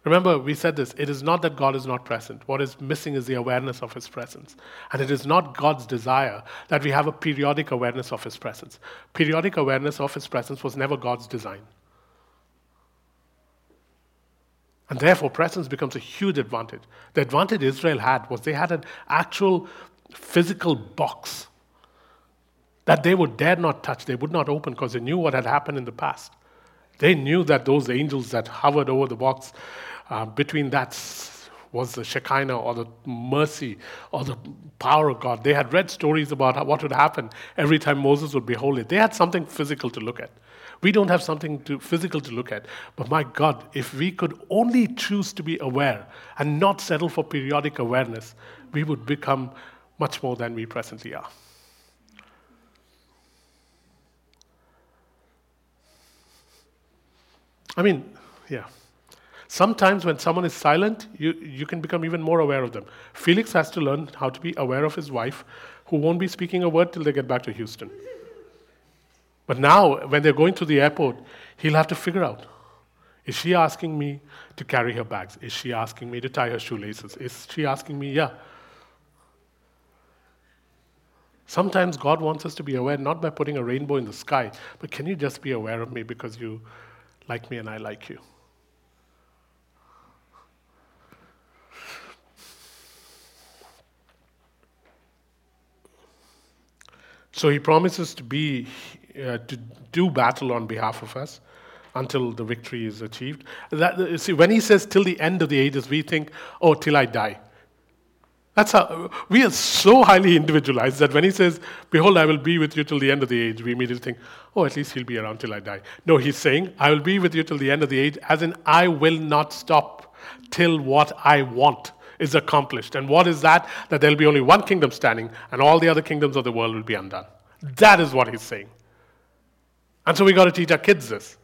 Remember, we said this, it is not that God is not present. What is missing is the awareness of his presence. And it is not God's desire that we have a periodic awareness of his presence. Periodic awareness of his presence was never God's design. And therefore, presence becomes a huge advantage. The advantage Israel had was they had an actual physical box that they would dare not touch. They would not open because they knew what had happened in the past. They knew that those angels that hovered over the box, uh, between that was the Shekinah or the mercy or the power of God. They had read stories about what would happen every time Moses would behold it. They had something physical to look at. We don't have something to, physical to look at. But my God, if we could only choose to be aware and not settle for periodic awareness, we would become much more than we presently are. I mean, yeah. Sometimes when someone is silent, you, you can become even more aware of them. Felix has to learn how to be aware of his wife, who won't be speaking a word till they get back to Houston. But now, when they're going to the airport, he'll have to figure out, is she asking me to carry her bags? Is she asking me to tie her shoelaces? Is she asking me, yeah. Sometimes God wants us to be aware, not by putting a rainbow in the sky, but can you just be aware of me because you like me and I like you. So he promises to be uh, to do battle on behalf of us until the victory is achieved. That, see, when he says till the end of the ages, we think, oh, till I die. That's how we are so highly individualized that when he says, behold, I will be with you till the end of the age, we immediately think, oh, at least he'll be around till I die. No, he's saying, I will be with you till the end of the age, as in I will not stop till what I want is accomplished. And what is that? That there'll be only one kingdom standing and all the other kingdoms of the world will be undone. That is what he's saying. And so we got to teach our kids this.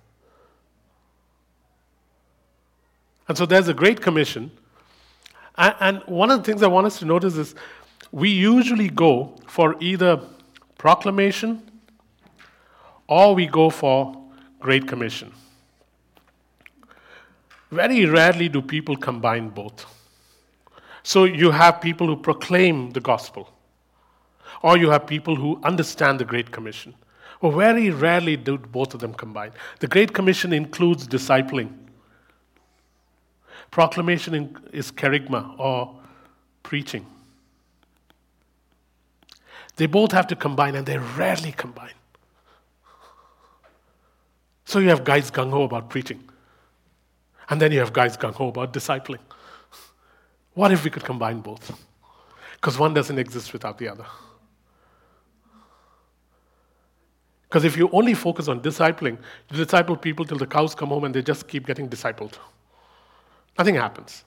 And so there's a great commission. And one of the things I want us to notice is we usually go for either proclamation or we go for Great Commission. Very rarely do people combine both. So you have people who proclaim the gospel or you have people who understand the Great Commission. Well, very rarely do both of them combine. The Great Commission includes discipling. Proclamation is kerygma, or preaching. They both have to combine, and they rarely combine. So you have guys gung-ho about preaching. And then you have guys gung-ho about discipling. What if we could combine both? Because one doesn't exist without the other. Because if you only focus on discipling, you disciple people till the cows come home and they just keep getting discipled. Nothing happens.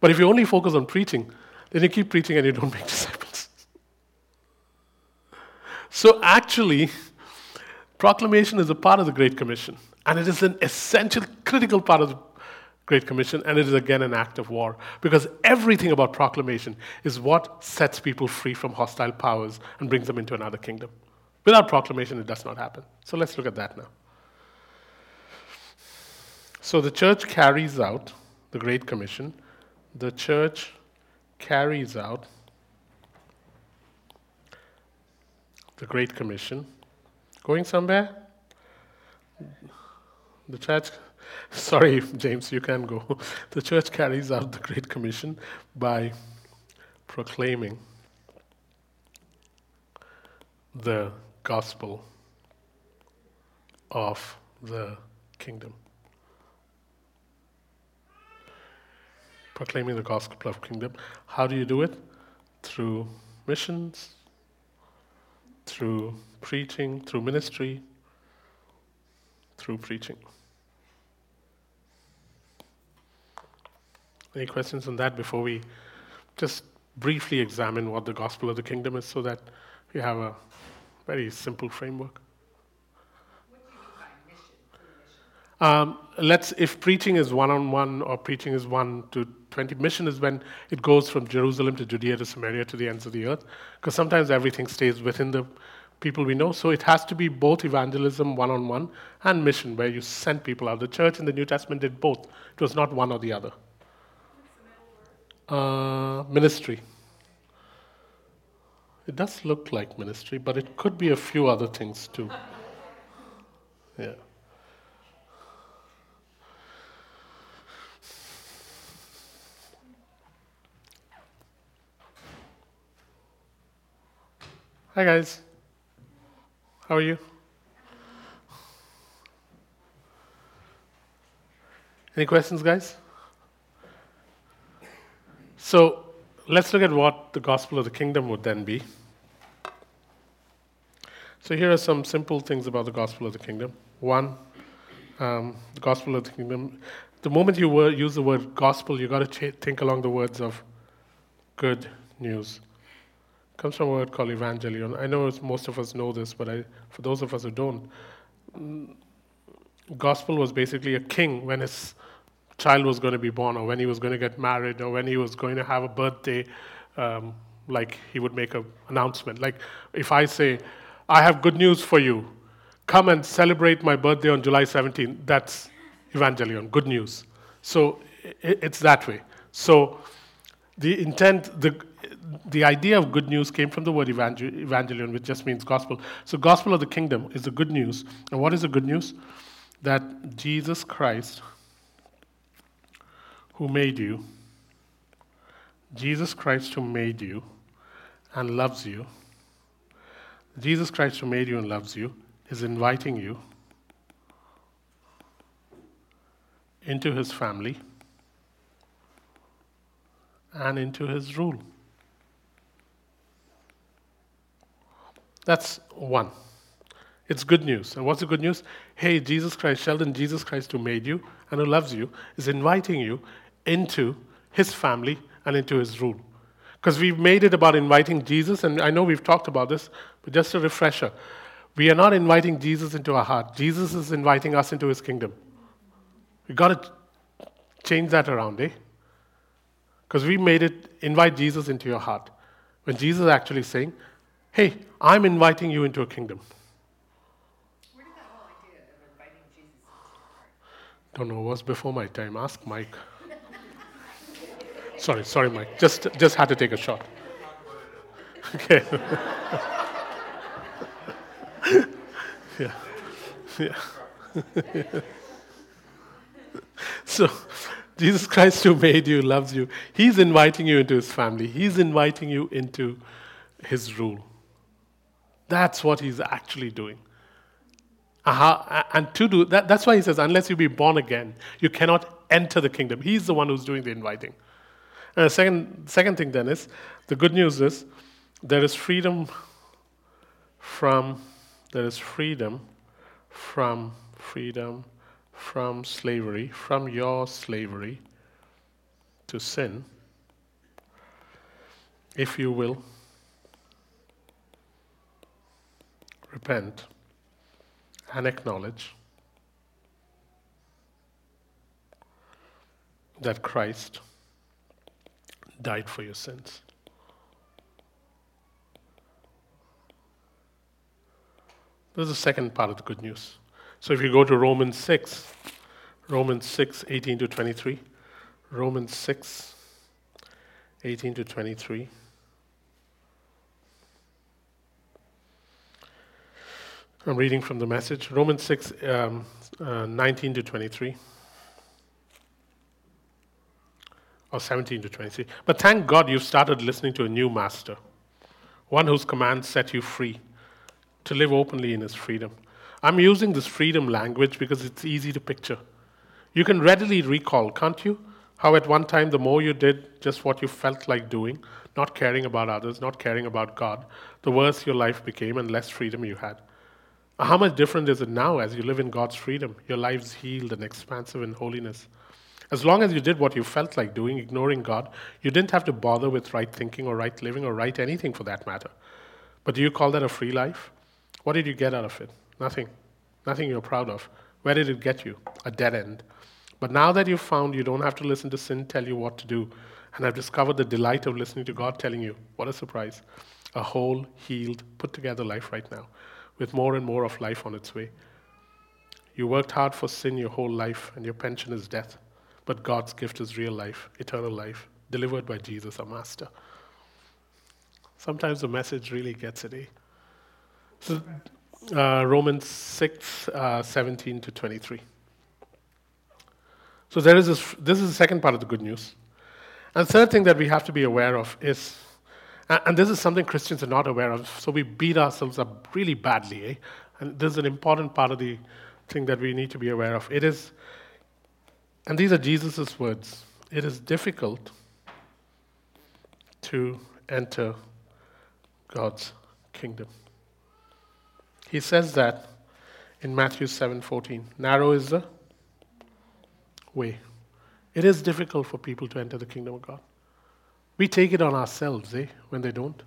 But if you only focus on preaching, then you keep preaching and you don't make disciples. So actually, proclamation is a part of the Great Commission. And it is an essential, critical part of the Great Commission. And it is again an act of war. Because everything about proclamation is what sets people free from hostile powers and brings them into another kingdom. Without proclamation, it does not happen. So let's look at that now. So the church carries out the Great Commission. The church carries out the Great Commission. Going somewhere? The church, sorry, James, you can go. The church carries out the Great Commission by proclaiming the gospel of the kingdom. Proclaiming the gospel of kingdom. How do you do it? Through missions, through preaching, through ministry, through preaching. Any questions on that before we just briefly examine what the gospel of the kingdom is so that we have a very simple framework? What do you mean by mission? Um, let's, if preaching is one-on-one or preaching is one to twenty, mission is when it goes from Jerusalem to Judea to Samaria to the ends of the earth, because sometimes everything stays within the people we know. So it has to be both evangelism, one-on-one, and mission, where you send people out. The church in the New Testament did both. It was not one or the other. Uh, ministry. It does look like ministry, but it could be a few other things too. Yeah. Hi guys. How are you? Any questions, guys? So let's look at what the gospel of the kingdom would then be. So here are some simple things about the gospel of the kingdom. One, um, the gospel of the kingdom. The moment you word, use the word gospel, you've got to ch- think along the words of good news. It comes from a word called evangelion. I know it's, most of us know this, but I, for those of us who don't, gospel was basically a king when his child was going to be born, or when he was going to get married, or when he was going to have a birthday, um, like he would make an announcement. Like if I say, I have good news for you, come and celebrate my birthday on July seventeenth, that's evangelion, good news. So it's that way. So the intent, the the idea of good news came from the word evangelion, which just means gospel. So gospel of the kingdom is the good news. And what is the good news? That Jesus Christ, who made you, Jesus Christ who made you and loves you, Jesus Christ who made you and loves you is inviting you into his family and into his rule. That's one. It's good news. And what's the good news? Hey, Jesus Christ, Sheldon, Jesus Christ who made you and who loves you is inviting you into his family and into his rule. Because we've made it about inviting Jesus, and I know we've talked about this, but just a refresher. We are not inviting Jesus into our heart. Jesus is inviting us into his kingdom. We've got to change that around, eh? Because we made it, invite Jesus into your heart. When Jesus is actually saying, hey, I'm inviting you into a kingdom. Where did that whole idea of inviting Jesus into your heart? Don't know, it was before my time. Ask Mike. Sorry, sorry, Mike. Just, just had to take a shot. Okay. yeah. Yeah. So, Jesus Christ who made you, loves you. He's inviting you into his family. He's inviting you into his rule. That's what he's actually doing. Aha, and to do that, that's why he says, unless you be born again, you cannot enter the kingdom. He's the one who's doing the inviting. And the second, second thing then is, the good news is, there is freedom from, there is freedom from, freedom from slavery, from your slavery to sin, if you will repent and acknowledge that Christ died for your sins. This is the second part of the good news. So if you go to Romans six, Romans six, eighteen to twenty-three, Romans six, eighteen to twenty-three, I'm reading from the Message. Romans six, um, uh, nineteen to twenty-three. Or seventeen to twenty-three. But thank God you've started listening to a new master, one whose commands set you free, to live openly in his freedom. I'm using this freedom language because it's easy to picture. You can readily recall, can't you, how at one time the more you did just what you felt like doing, not caring about others, not caring about God, the worse your life became and less freedom you had. How much different is it now as you live in God's freedom? Your life's healed and expansive in holiness. As long as you did what you felt like doing, ignoring God, you didn't have to bother with right thinking or right living or right anything for that matter. But do you call that a free life? What did you get out of it? Nothing. Nothing you're proud of. Where did it get you? A dead end. But now that you've found you don't have to listen to sin tell you what to do, and I've discovered the delight of listening to God telling you, what a surprise, a whole, healed, put-together life right now, with more and more of life on its way. You worked hard for sin your whole life, and your pension is death. But God's gift is real life, eternal life, delivered by Jesus, our Master. Sometimes the message really gets it, eh? So, uh, Romans six, uh, seventeen to twenty-three. So there is this, this is the second part of the good news. And the third thing that we have to be aware of is, and this is something Christians are not aware of, so we beat ourselves up really badly, eh? And this is an important part of the thing that we need to be aware of. It is, and these are Jesus' words, it is difficult to enter God's kingdom. He says that in Matthew seven fourteen. Narrow is the way. It is difficult for people to enter the kingdom of God. We take it on ourselves, eh, when they don't.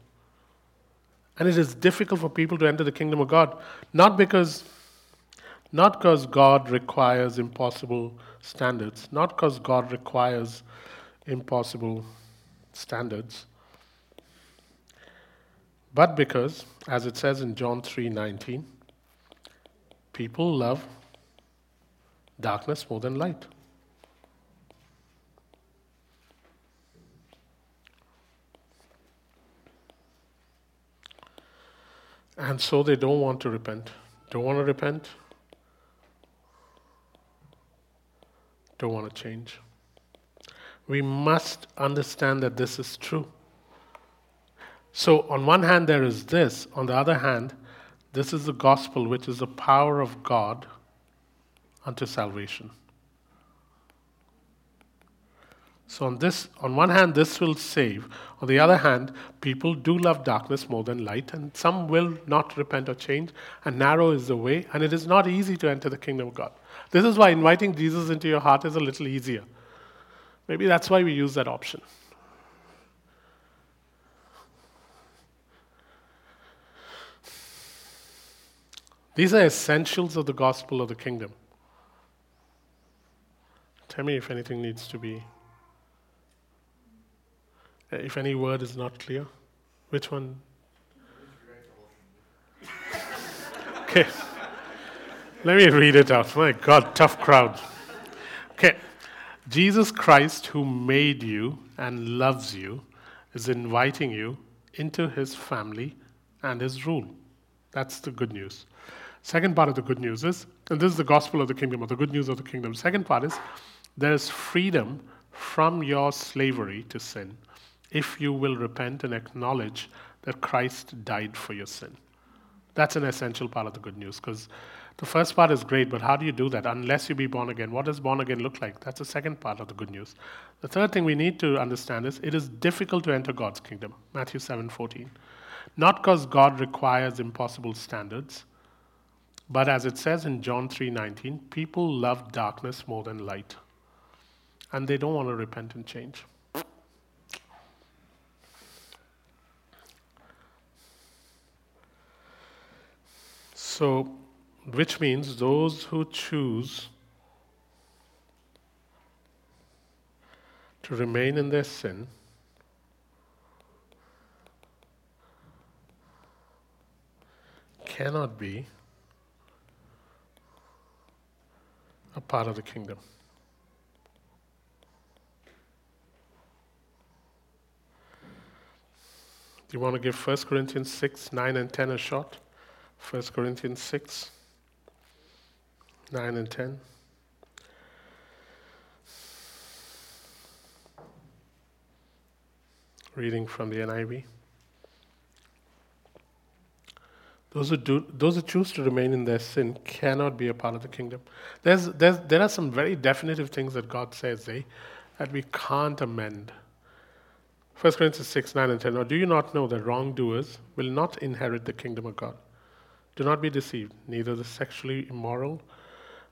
And it is difficult for people to enter the kingdom of God, not because, not because God requires impossible standards, not because God requires impossible standards, but because, as it says in John three nineteen, people love darkness more than light. And so they don't want to repent. Don't want to repent. Don't want to change. We must understand that this is true. So on one hand, there is this. On the other hand, this is the gospel, which is the power of God unto salvation. So on this, on one hand, this will save. On the other hand, people do love darkness more than light, and some will not repent or change, and narrow is the way, and it is not easy to enter the kingdom of God. This is why inviting Jesus into your heart is a little easier. Maybe that's why we use that option. These are essentials of the gospel of the kingdom. Tell me if anything needs to be... If any word is not clear, which one? Okay. Let me read it out. My God, tough crowd. Okay. Jesus Christ, who made you and loves you, is inviting you into his family and his rule. That's the good news. Second part of the good news is, and this is the gospel of the kingdom, or the good news of the kingdom. Second part is, there is freedom from your slavery to sin, if you will repent and acknowledge that Christ died for your sin. That's an essential part of the good news, because the first part is great, but how do you do that unless you be born again? What does born again look like? That's the second part of the good news. The third thing we need to understand is it is difficult to enter God's kingdom, Matthew seven fourteen. Not because God requires impossible standards, but as it says in John three nineteen, people love darkness more than light, and they don't want to repent and change. So, which means those who choose to remain in their sin cannot be a part of the kingdom. Do you want to give First Corinthians six, nine, and ten a shot? First Corinthians six, nine and ten. Reading from the N I V. Those who do, those who choose to remain in their sin cannot be a part of the kingdom. There's, there's, there are some very definitive things that God says, eh, that we can't amend. First Corinthians six, nine and ten. Now, do you not know that wrongdoers will not inherit the kingdom of God? Do not be deceived. Neither the sexually immoral,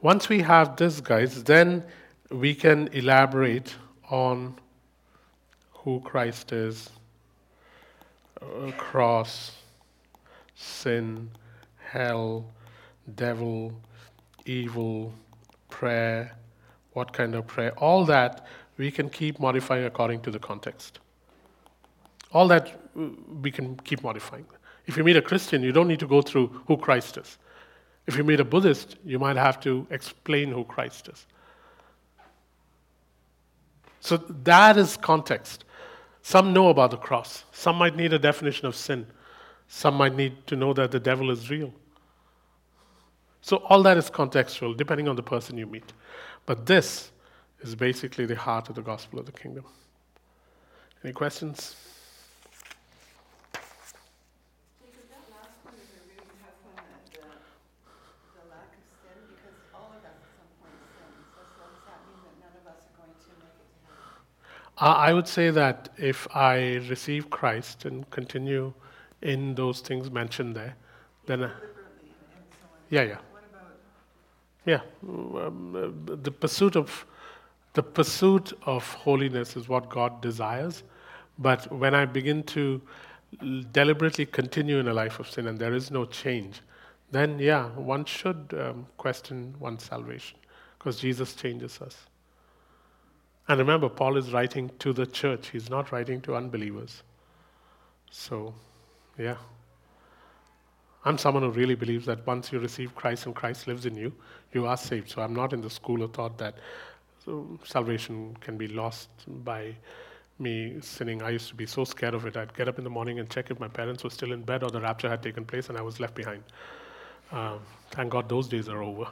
Once we have this, guys, then we can elaborate on who Christ is, cross, sin, hell, devil, evil, prayer, what kind of prayer, all that we can keep modifying according to the context. All that we can keep modifying. If you meet a Christian, you don't need to go through who Christ is. If you meet a Buddhist, you might have to explain who Christ is. So that is context. Some know about the cross. Some might need a definition of sin. Some might need to know that the devil is real. So all that is contextual, depending on the person you meet. But this is basically the heart of the gospel of the kingdom. Any questions? Because that last one is a really tough one, the, the lack of sin, because all of us at some point sin. So, so does that mean that none of us are going to make it to heaven? I would say that if I receive Christ and continue in those things mentioned there, then I, yeah, yeah, what about? yeah. Um, the pursuit of the pursuit of holiness is what God desires, but when I begin to deliberately continue in a life of sin and there is no change, then yeah, one should um, question one's salvation, because Jesus changes us. And remember, Paul is writing to the church; he's not writing to unbelievers. So. Yeah. I'm someone who really believes that once you receive Christ and Christ lives in you, you are saved. So I'm not in the school of thought that so salvation can be lost by me sinning. I used to be so scared of it. I'd get up in the morning and check if my parents were still in bed or the rapture had taken place and I was left behind. Um, thank God those days are over.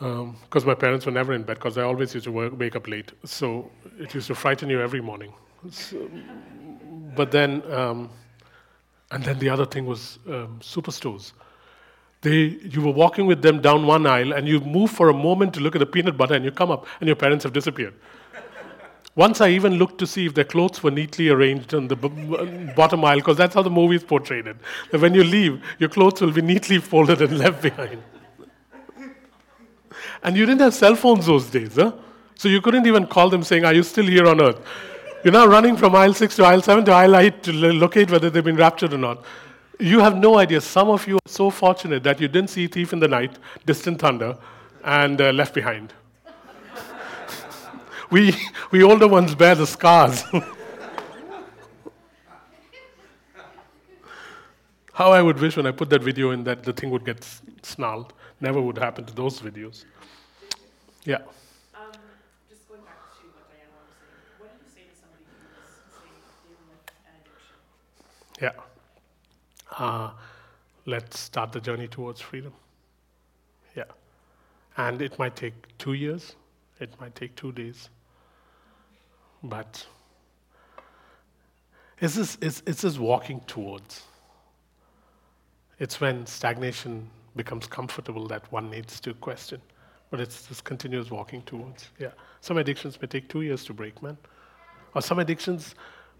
Because um, my parents were never in bed because I always used to work, wake up late. So it used to frighten you every morning. So, But then, um, and then the other thing was um, superstores. They, you were walking with them down one aisle, and you move for a moment to look at the peanut butter, and you come up, and your parents have disappeared. Once I even looked to see if their clothes were neatly arranged on the b- b- bottom aisle, because that's how the movies portrayed it. That when you leave, your clothes will be neatly folded and left behind. And you didn't have cell phones those days, huh? So you couldn't even call them saying, "Are you still here on earth?" You're now running from aisle six to aisle seven to aisle eight to locate whether they've been raptured or not. You have no idea. Some of you are so fortunate that you didn't see Thief in the Night, Distant Thunder, and uh, Left Behind. we we older ones bear the scars. How I would wish when I put that video in that the thing would get snarled. Never would happen to those videos. Yeah. Yeah. Uh, let's start the journey towards freedom. Yeah. And it might take two years. It might take two days. But it's just, it's, it's just walking towards. It's when stagnation becomes comfortable that one needs to question. But it's this continuous walking towards. Yeah. Some addictions may take two years to break, man. Or some addictions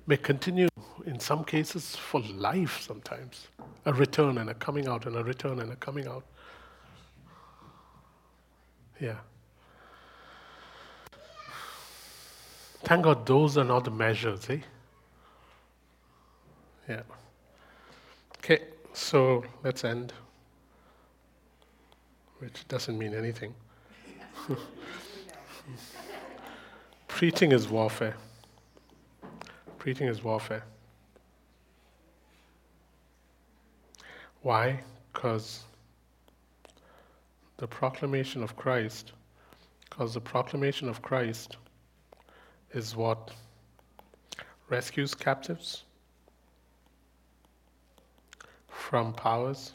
may continue, in some cases, for life sometimes. A return and a coming out and a return and a coming out. Yeah. Thank God those are not the measures, eh? Yeah. Okay, so let's end. Which doesn't mean anything. Preaching is warfare. Preaching is warfare. Why? Because the proclamation of Christ, because the proclamation of Christ is what rescues captives from powers,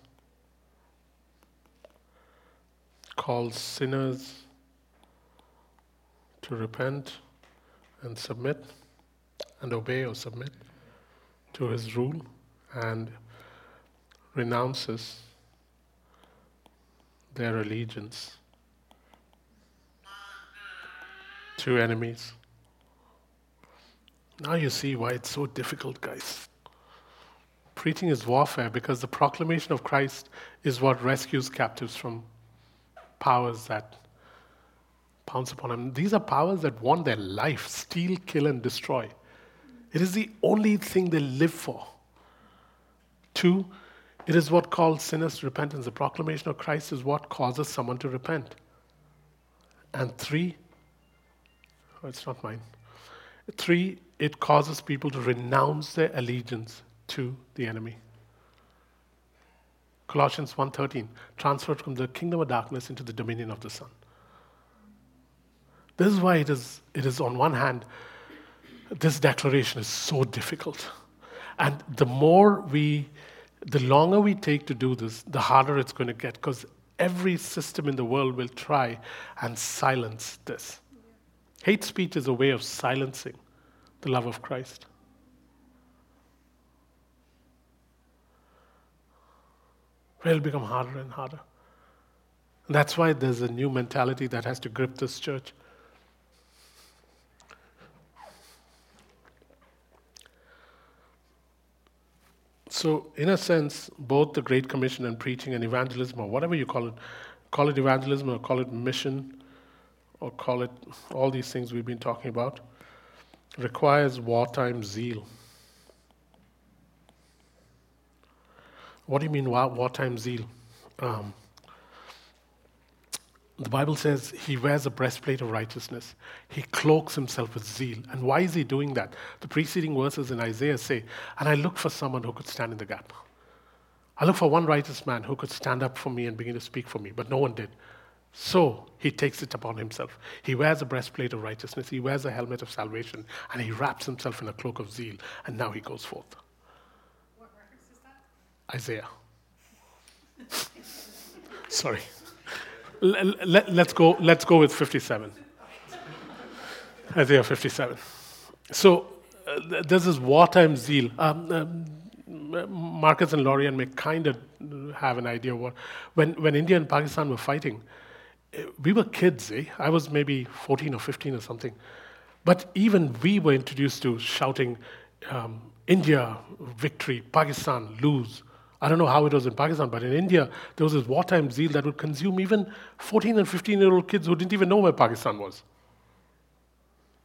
calls sinners to repent and submit and obey or submit to his rule, and renounces their allegiance to enemies. Now you see why it's so difficult, guys. Preaching is warfare because the proclamation of Christ is what rescues captives from powers that pounce upon them. These are powers that want their life, steal, kill, and destroy. It is the only thing they live for. Two, it is what calls sinners to repentance. The proclamation of Christ is what causes someone to repent. And three, oh, it's not mine. Three, it causes people to renounce their allegiance to the enemy. Colossians one thirteen, transferred from the kingdom of darkness into the dominion of the Son. This is why it is, it is on one hand, this declaration is so difficult. And the more we, the longer we take to do this, the harder it's going to get, because every system in the world will try and silence this. Hate speech is a way of silencing the love of Christ. It'll become harder and harder. And that's why there's a new mentality that has to grip this church. So, in a sense, both the Great Commission and preaching and evangelism, or whatever you call it, call it evangelism or call it mission, or call it all these things we've been talking about, requires wartime zeal. What do you mean war, wartime zeal? Um, the Bible says he wears a breastplate of righteousness. He cloaks himself with zeal. And why is he doing that? The preceding verses in Isaiah say, and I look for someone who could stand in the gap. I look for one righteous man who could stand up for me and begin to speak for me, but no one did. So he takes it upon himself. He wears a breastplate of righteousness. He wears a helmet of salvation. And he wraps himself in a cloak of zeal. And now he goes forth. What reference is that? Isaiah. Sorry. L- l- let's go, let's go with fifty-seven. Isaiah fifty-seven. So uh, there's this wartime zeal. Um, um, Marcus and Lorian may kind of have an idea what. When, when India and Pakistan were fighting, we were kids, eh? I was maybe fourteen or fifteen or something. But even we were introduced to shouting, um, India, victory, Pakistan, lose. I don't know how it was in Pakistan, but in India, there was this wartime zeal that would consume even fourteen and fifteen-year-old kids who didn't even know where Pakistan was.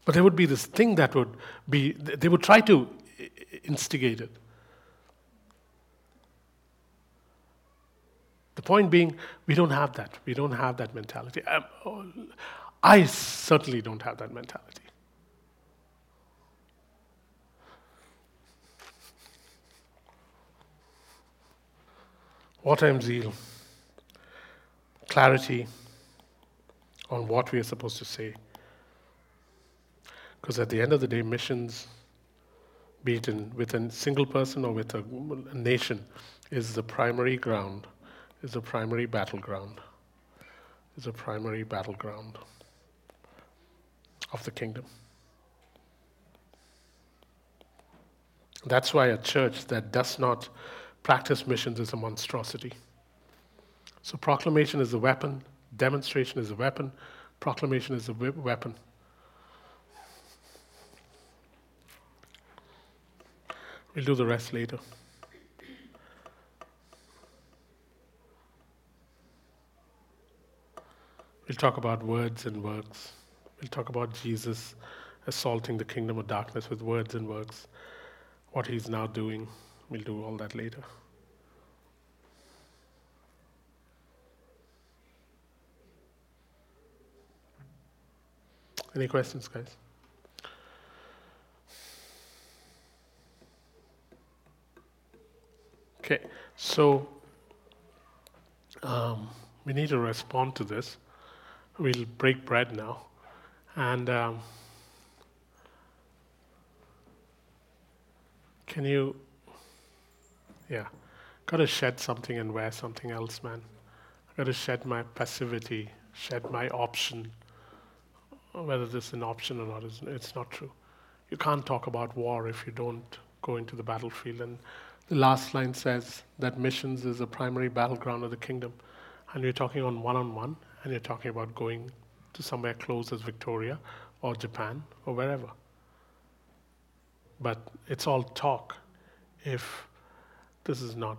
But there would be this thing that would be, they would try to instigate it. The point being, we don't have that. We don't have that mentality. Um, I certainly don't have that mentality. Wartime zeal, clarity on what we are supposed to say. Because at the end of the day, missions, be it in, with a single person or with a, a nation, is the primary ground. is a primary battleground, is a primary battleground of the kingdom. That's why a church that does not practice missions is a monstrosity. So proclamation is a weapon, demonstration is a weapon, proclamation is a weapon. We'll do the rest later. We'll talk about words and works. We'll talk about Jesus assaulting the kingdom of darkness with words and works, what he's now doing. We'll do all that later. Any questions, guys? Okay, so we need to respond to this. We'll break bread now. And um, can you, yeah, got to shed something and wear something else, man. I got to shed my passivity, shed my option. Whether this is an option or not, it's not true. You can't talk about war if you don't go into the battlefield. And the last line says that missions is the primary battleground of the kingdom. And you're talking on one-on-one, and you're talking about going to somewhere close as Victoria or Japan or wherever. But it's all talk if this is not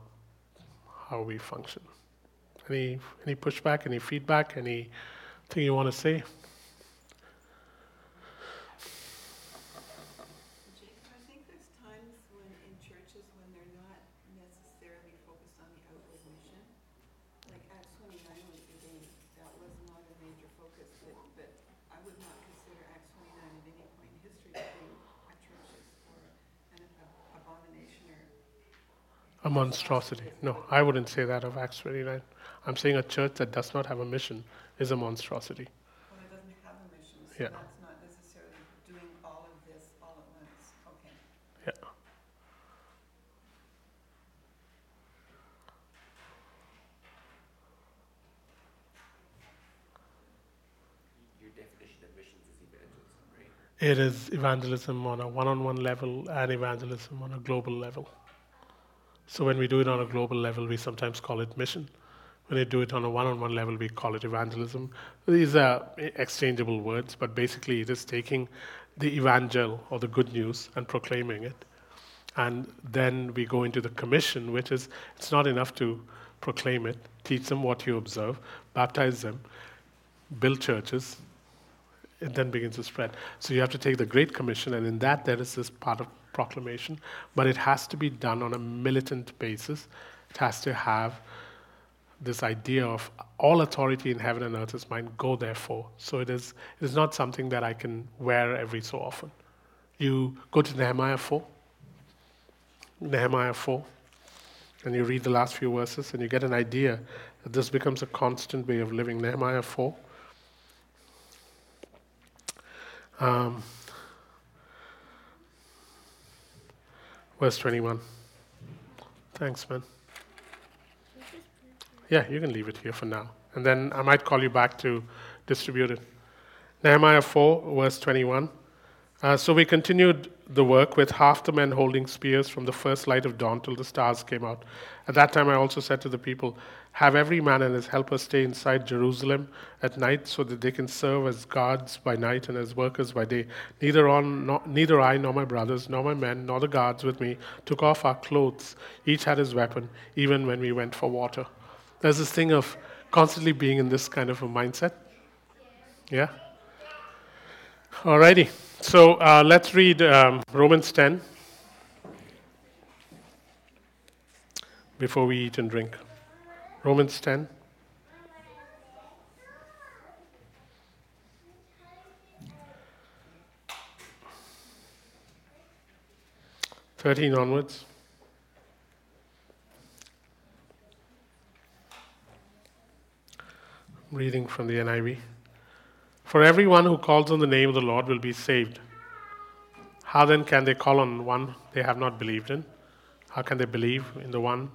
how we function. Any any pushback, any feedback, anything you want to say? A monstrosity. No, I wouldn't say that of Acts twenty-nine. I'm saying a church that does not have a mission is a monstrosity. Well, it doesn't have a mission, so yeah. That's not necessarily doing all of this all at once. Okay. Yeah. Your definition of missions is evangelism, right? It is evangelism on a one-on-one level and evangelism on a global level. So when we do it on a global level, we sometimes call it mission. When we do it on a one-on-one level, we call it evangelism. These are exchangeable words, but basically it is taking the evangel or the good news and proclaiming it. And then we go into the commission, which is it's not enough to proclaim it, teach them what you observe, baptize them, build churches. It then begins to spread. So you have to take the Great Commission, and in that there is this part of proclamation, but it has to be done on a militant basis. It has to have this idea of all authority in heaven and earth is mine, go therefore. So it is it is not something that I can wear every so often. You go to Nehemiah four, Nehemiah four, and you read the last few verses, and you get an idea that this becomes a constant way of living. Nehemiah four. Um, verse twenty-one. Thanks, man. Yeah, you can leave it here for now. And then I might call you back to distribute it. Nehemiah four, verse twenty-one. Uh, so we continued the work with half the men holding spears from the first light of dawn till the stars came out. At that time I also said to the people, have every man and his helper stay inside Jerusalem at night so that they can serve as guards by night and as workers by day. Neither, on, no, neither I nor my brothers nor my men nor the guards with me took off our clothes. Each had his weapon, even when we went for water. There's this thing of constantly being in this kind of a mindset. Yeah? Alrighty. So uh, let's read um, Romans ten before we eat and drink. Romans ten. thirteen onwards. I'm reading from the N I V. For everyone who calls on the name of the Lord will be saved. How then can they call on one they have not believed in? How can they believe in the one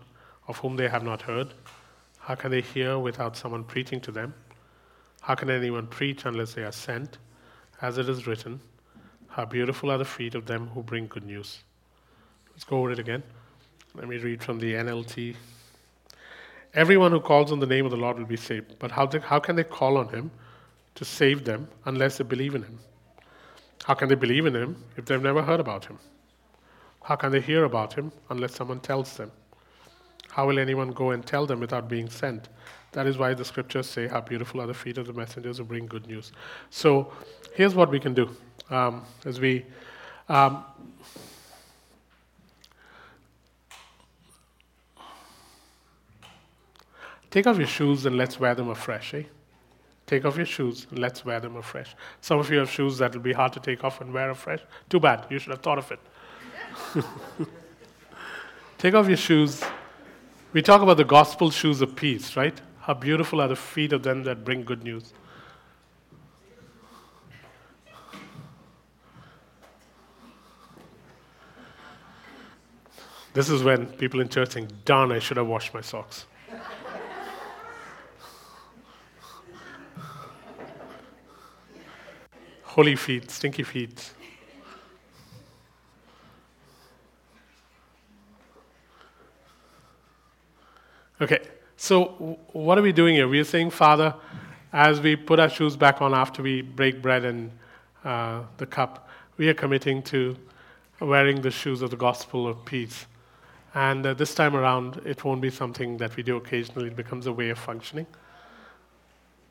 of whom they have not heard? How can they hear without someone preaching to them? How can anyone preach unless they are sent? As it is written, how beautiful are the feet of them who bring good news. Let's go over it again. Let me read from the N L T. Everyone who calls on the name of the Lord will be saved. But how, they, how can they call on him to save them unless they believe in him? How can they believe in him if they've never heard about him? How can they hear about him unless someone tells them? How will anyone go and tell them without being sent? That is why the scriptures say, how beautiful are the feet of the messengers who bring good news. So here's what we can do. Um, as we, um, take off your shoes and let's wear them afresh, eh? Take off your shoes and let's wear them afresh. Some of you have shoes that will be hard to take off and wear afresh. Too bad. You should have thought of it. Take off your shoes. We talk about the gospel shoes of peace, right? How beautiful are the feet of them that bring good news. This is when people in church think, darn, I should have washed my socks. Holy feet, stinky feet. Okay, so what are we doing here? We are saying, Father, as we put our shoes back on after we break bread and uh, the cup, we are committing to wearing the shoes of the gospel of peace. And uh, this time around, it won't be something that we do occasionally. It becomes a way of functioning.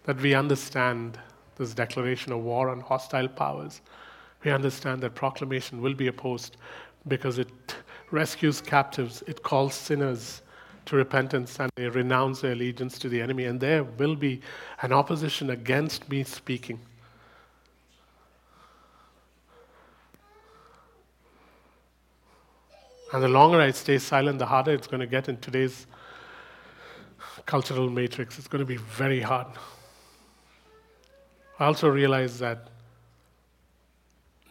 That we understand this declaration of war on hostile powers. We understand that proclamation will be opposed because it rescues captives. It calls sinners to repentance and they renounce their allegiance to the enemy. And there will be an opposition against me speaking. And the longer I stay silent, the harder it's going to get in today's cultural matrix. It's going to be very hard. I also realize that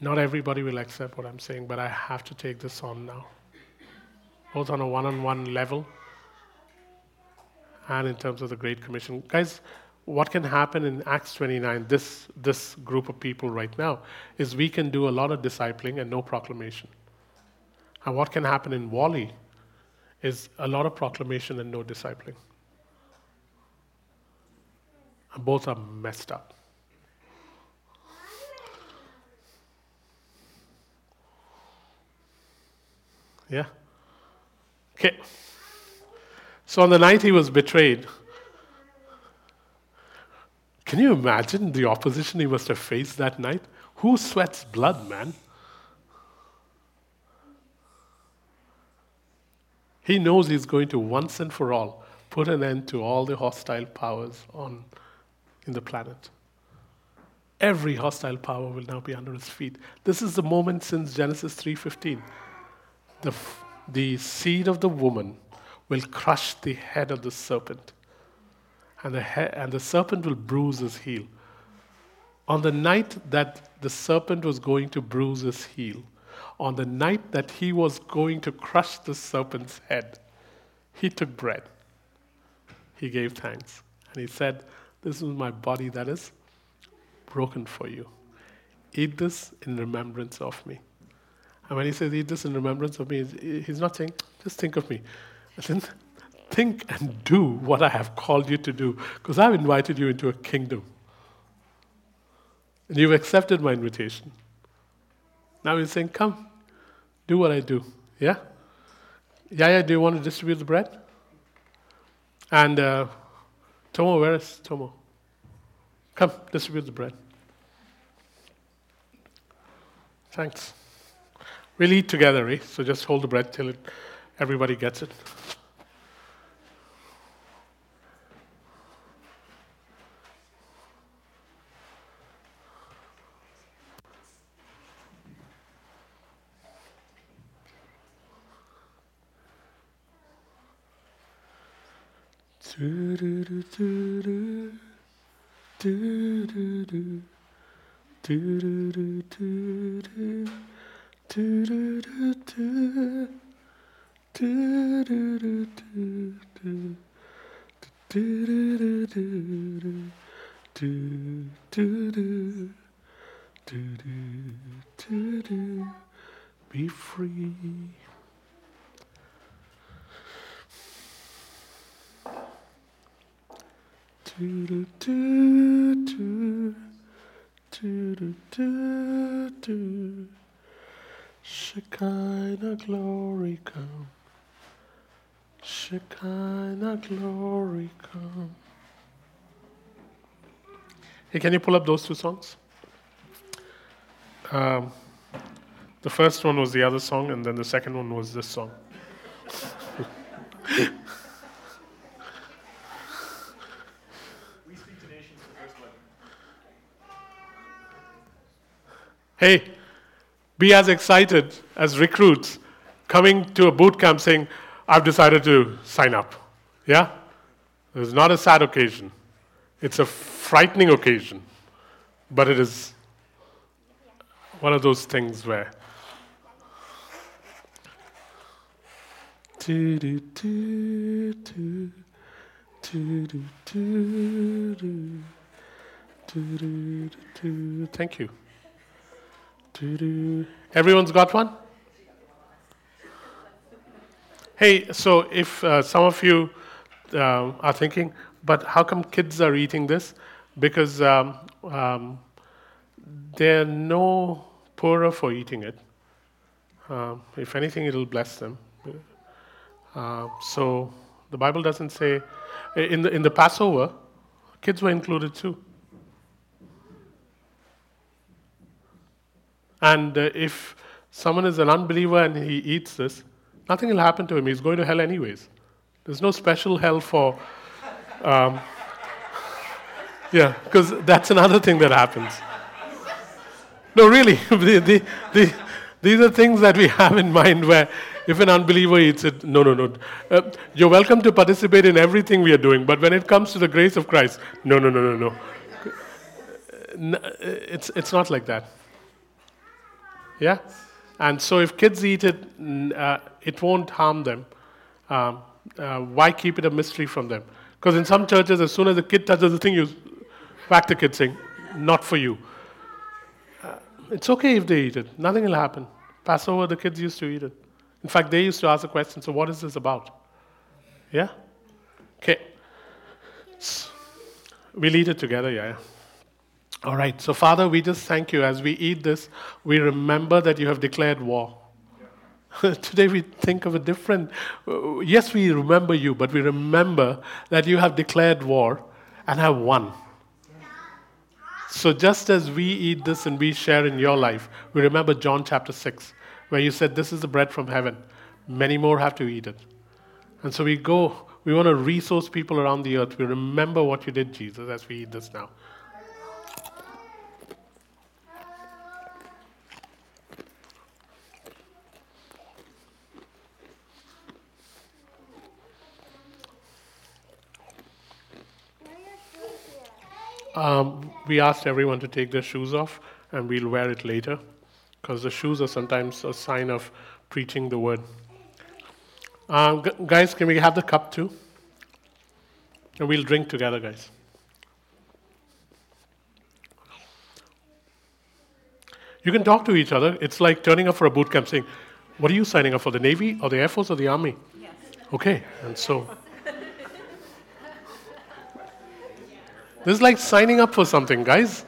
not everybody will accept what I'm saying, but I have to take this on now, both on a one-on-one level and in terms of the Great Commission. Guys, what can happen in Acts twenty-nine, this, this group of people right now, is we can do a lot of discipling and no proclamation. And what can happen in Wally is a lot of proclamation and no discipling. And both are messed up. Yeah? Okay. So on the night he was betrayed, can you imagine the opposition he must have faced that night? Who sweats blood, man? He knows he's going to once and for all put an end to all the hostile powers on in the planet. Every hostile power will now be under his feet. This is the moment since Genesis three fifteen. The, f- the seed of the woman will crush the head of the serpent, and the, he- and the serpent will bruise his heel. On the night that the serpent was going to bruise his heel, on the night that he was going to crush the serpent's head, he took bread. He gave thanks. And he said, "This is my body that is broken for you. Eat this in remembrance of me." And when he says, "Eat this in remembrance of me," he's not saying, "Just think of me." Think and do what I have called you to do, because I've invited you into a kingdom. And you've accepted my invitation. Now he's saying, "Come, do what I do." Yeah? Yeah, yeah, do you want to distribute the bread? And uh, Tomo, where is Tomo? Come, distribute the bread. Thanks. We'll eat together, eh? So just hold the bread till it, everybody gets it. Do do do do do do do do do do do do do do do do do do do do do. Be free. Do do do do do do do. Shekinah glory come. Shekinah glory come. Hey, can you pull up those two songs? Um, the first one was the other song, and then the second one was this song. Hey, be as excited as recruits coming to a boot camp saying, "I've decided to sign up." Yeah? It is not a sad occasion. It's a frightening occasion. But it is one of those things where do, do, do, do, do, do, do, do. Do, do, do, do. Thank you. Do, do. Everyone's got one? Hey, so if uh, some of you uh, are thinking, but how come kids are eating this? Because um, um, they're no poorer for eating it. Uh, if anything, it'll bless them. Uh, so the Bible doesn't say. In the in the Passover, kids were included too. And uh, if someone is an unbeliever and he eats this, nothing will happen to him. He's going to hell anyways. There's no special hell for... Um, yeah, because that's another thing that happens. No, really. the, the, the, these are things that we have in mind where if an unbeliever eats it, no, no, no. Uh, you're welcome to participate in everything we are doing, but when it comes to the grace of Christ, no, no, no, no, no. It's, it's not like that. Yeah, and so if kids eat it, uh, it won't harm them. Um, uh, why keep it a mystery from them? Because in some churches, as soon as a kid touches the thing, you whack the kid saying, not for you. Uh, it's okay if they eat it. Nothing will happen. Passover, the kids used to eat it. In fact, they used to ask the question, so what is this about? Yeah? Okay. We'll eat it together, yeah. All right, so Father, we just thank you. As we eat this, we remember that you have declared war. Yeah. Today we think of a different... Uh, yes, we remember you, but we remember that you have declared war and have won. Yeah. So just as we eat this and we share in your life, we remember John chapter six, where you said, this is the bread from heaven. Many more have to eat it. And so we go, we want to resource people around the earth. We remember what you did, Jesus, as we eat this now. Um, we asked everyone to take their shoes off, and we'll wear it later, because the shoes are sometimes a sign of preaching the word. Um, g- guys, can we have the cup too? And we'll drink together, guys. You can talk to each other. It's like turning up for a boot camp saying, what are you signing up for, the Navy or the Air Force or the Army? Yes. Okay, and so... This is like signing up for something, guys.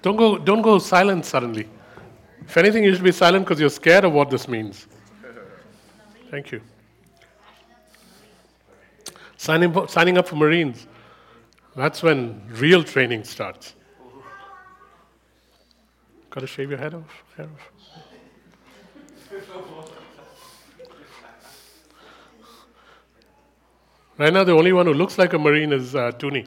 Don't go don't go silent suddenly. If anything, you should be silent because you're scared of what this means. Thank you. Signing up, signing up for Marines. That's when real training starts. Got to shave your head off. Hair off. Right now, the only one who looks like a Marine is uh, Toonie.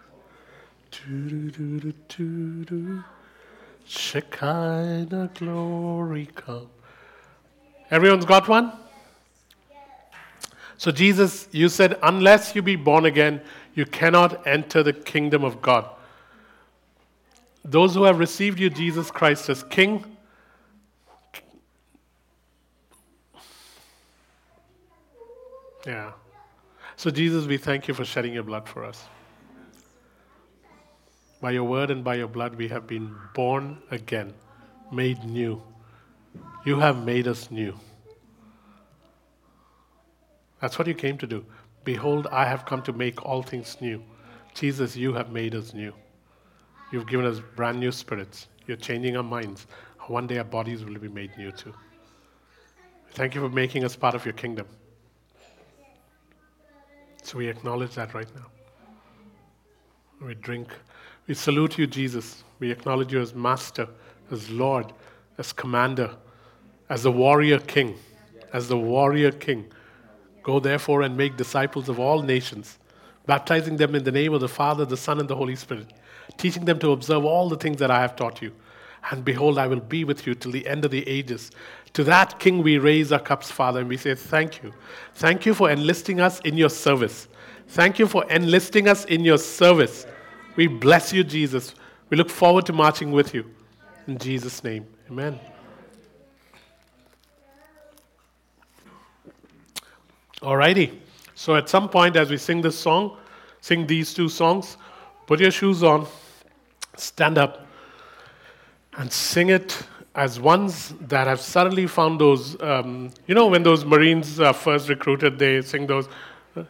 do do do do do do do do do do do do do do do do. Shekinah glory come. Everyone's got one? So Jesus, you said, unless you be born again, you cannot enter the kingdom of God. Those who have received you, Jesus Christ, as King, yeah. So Jesus, we thank you for shedding your blood for us. By your word and by your blood, we have been born again, made new. You have made us new. That's what you came to do. Behold, I have come to make all things new. Jesus, you have made us new. You've given us brand new spirits. You're changing our minds. One day our bodies will be made new too. Thank you for making us part of your kingdom. So we acknowledge that right now. We drink. We salute you, Jesus. We acknowledge you as Master, as Lord, as Commander, as the Warrior King, as the Warrior King. Go therefore and make disciples of all nations, baptizing them in the name of the Father, the Son, and the Holy Spirit, teaching them to observe all the things that I have taught you. And behold, I will be with you till the end of the ages. To that King we raise our cups, Father, and we say, thank you. Thank you for enlisting us in your service. Thank you for enlisting us in your service. We bless you, Jesus. We look forward to marching with you. In Jesus' name, amen. Alrighty. So at some point as we sing this song, sing these two songs, put your shoes on, stand up, and sing it as ones that have suddenly found those, um, you know, when those Marines are first recruited, they sing those,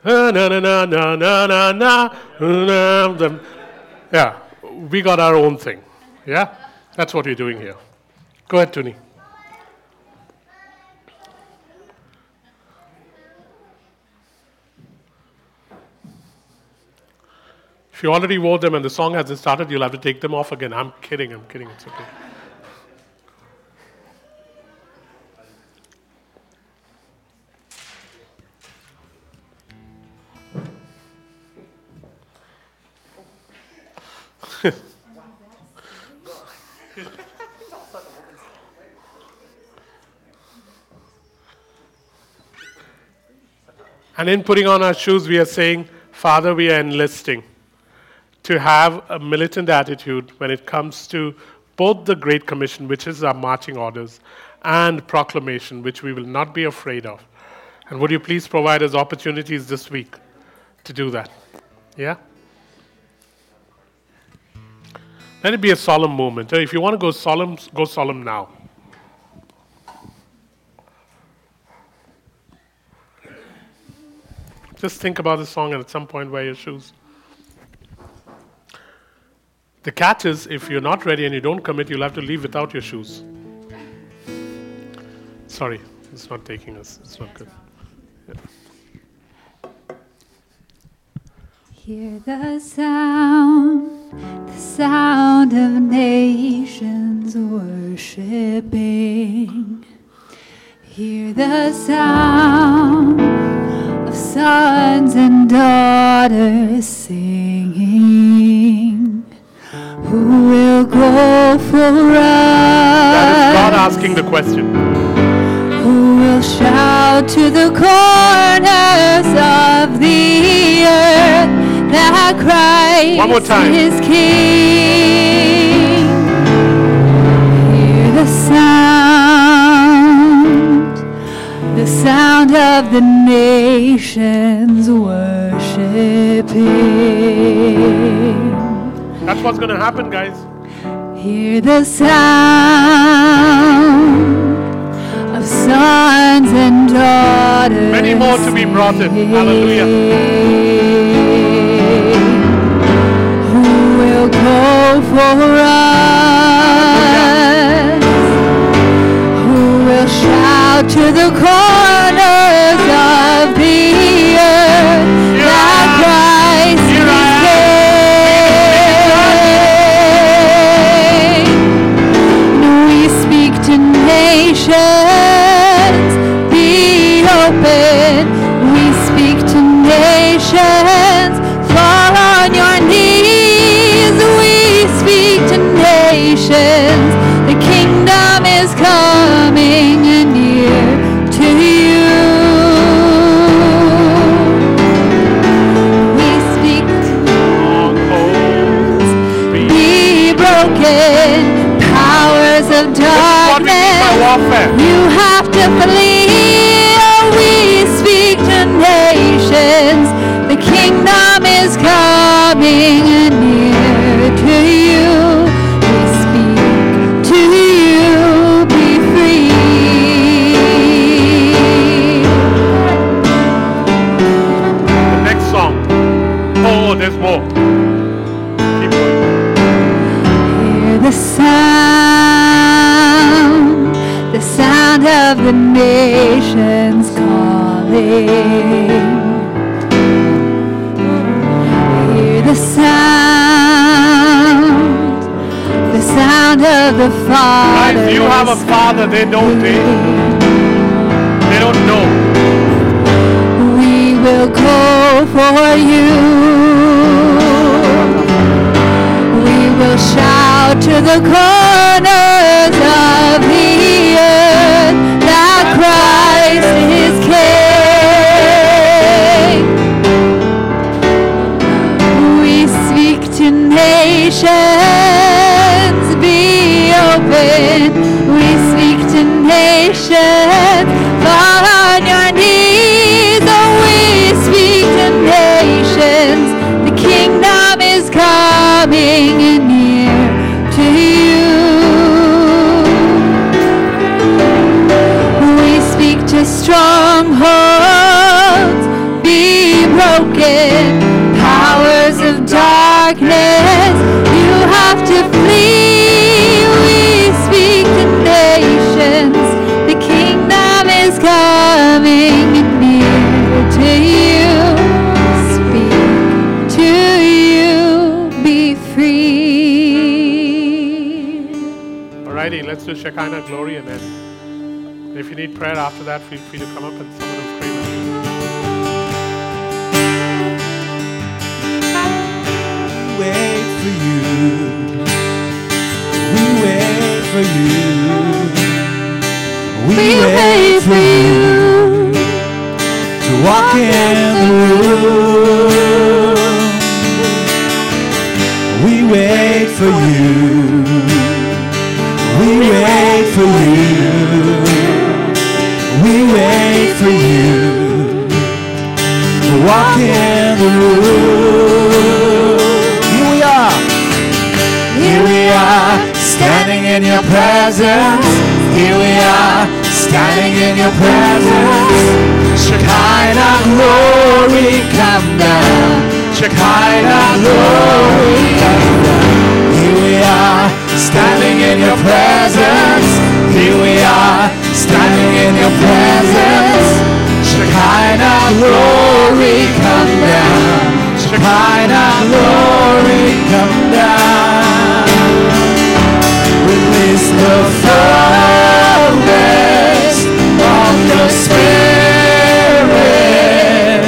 na na na na na na na. Yeah, we got our own thing. Yeah, that's what we're doing here. Go ahead, Tuni. If you already wore them and the song hasn't started, you'll have to take them off again. I'm kidding, I'm kidding, it's okay. And in putting on our shoes, we are saying, Father, we are enlisting to have a militant attitude when it comes to both the Great Commission, which is our marching orders, and proclamation, which we will not be afraid of. And would you please provide us opportunities this week to do that? Yeah? Let it be a solemn moment. If you want to go solemn, go solemn now. Just think about the song and at some point wear your shoes. The catch is, if you're not ready and you don't commit, you'll have to leave without your shoes. Sorry, it's not taking us. It's not good. Yeah. Hear the sound, the sound of nations worshiping. Hear the sound of sons and daughters singing. Who will go for us? That is God asking the question. Who will shout to the corners of the earth that Christ One more time. Is King? Hear the sound, the sound of the nations worshiping. That's what's going to happen, guys. Hear the sound of sons and daughters. Many more to be brought in. Hallelujah. Who will go for us? Who will shout to the corners of the earth that Christ? Nations, be open. We speak to nations. Fall on your knees. We speak to nations. The kingdom is coming near to you. We speak to nations. Be broken. Powers of darkness. You have to flee. Oh, we speak to nations. The kingdom is coming near to you. We speak to you. Be free. The next song. Oh, there's more. King. Hear the sound, the sound of the Father. If you have a father, they don't they, they don't know. We will call for you. We will shout to the corners of the earth that Christ is King. We speak to nations, be open. We speak to nations, fall on your knees. Oh, we speak to nations, the kingdom is coming. Strongholds be broken, powers of darkness you have to flee. We speak to nations, the kingdom is coming near to you. Speak to you, be free. Alrighty, let's do Shekinah glory and then if you need prayer after that, feel free to come up and someone will pray with you. We wait for you. We wait for you. We, we wait, wait for you to walk in the room. We wait for you. We wait for you. We wait for you to walk in the room. Here we are. Here we are, standing in your presence. Here we are, standing in your presence. Shekinah glory, come down. Shekinah glory, come down. Here we are, standing in your presence. Here we are, standing in your presence. Shekinah glory, come down. Shekinah glory, come down. Release the fullness of your Spirit.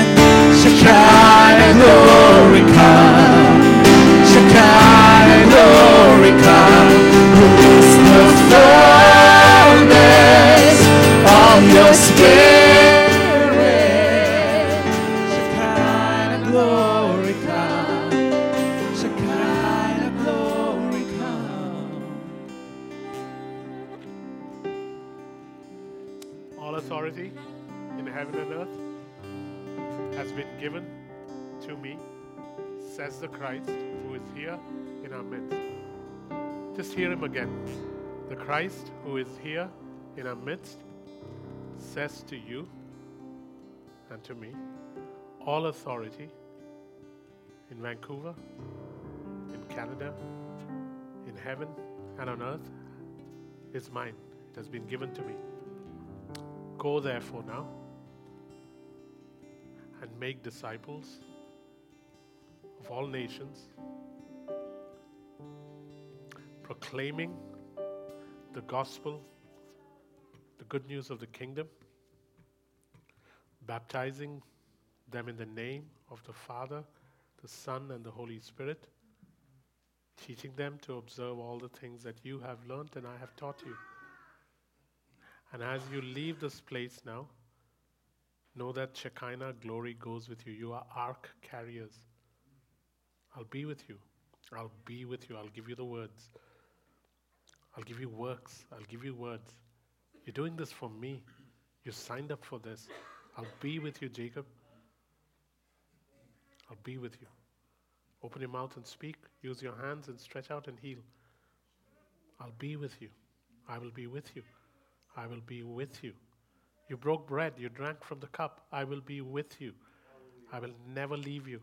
Shekinah glory, come. Shekinah glory, come. Release the fullness of your Spirit. Shekinah glory come. Shekinah glory come. All authority in heaven and earth has been given to me, says the Christ who is here in our midst. Just hear him again. The Christ who is here in our midst says to you and to me, all authority in Vancouver, in Canada, in heaven and on earth is mine. It has been given to me. Go therefore now and make disciples of all nations, proclaiming the gospel, the good news of the kingdom, baptizing them in the name of the Father, the Son, and the Holy Spirit, teaching them to observe all the things that you have learnt and I have taught you. And as you leave this place now, know that Shekinah glory goes with you. You are ark carriers. I'll be with you. I'll be with you. I'll give you the words. I'll give you works. I'll give you words. You're doing this for me. You signed up for this. I'll be with you, Jacob. I'll be with you. Open your mouth and speak. Use your hands and stretch out and heal. I'll be with you. I will be with you. I will be with you. You broke bread. You drank from the cup. I will be with you. I will never leave you.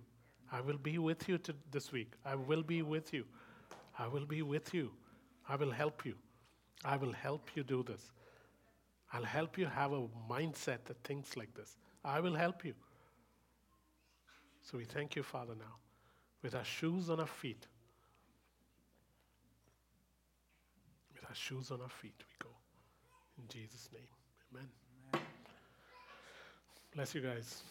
I will be with you to this week. I will be with you. I will be with you. I will help you. I will help you do this. I'll help you have a mindset that thinks like this. I will help you. So we thank you, Father, now, with our shoes on our feet. With our shoes on our feet we go. In Jesus' name, amen. Amen. Bless you guys.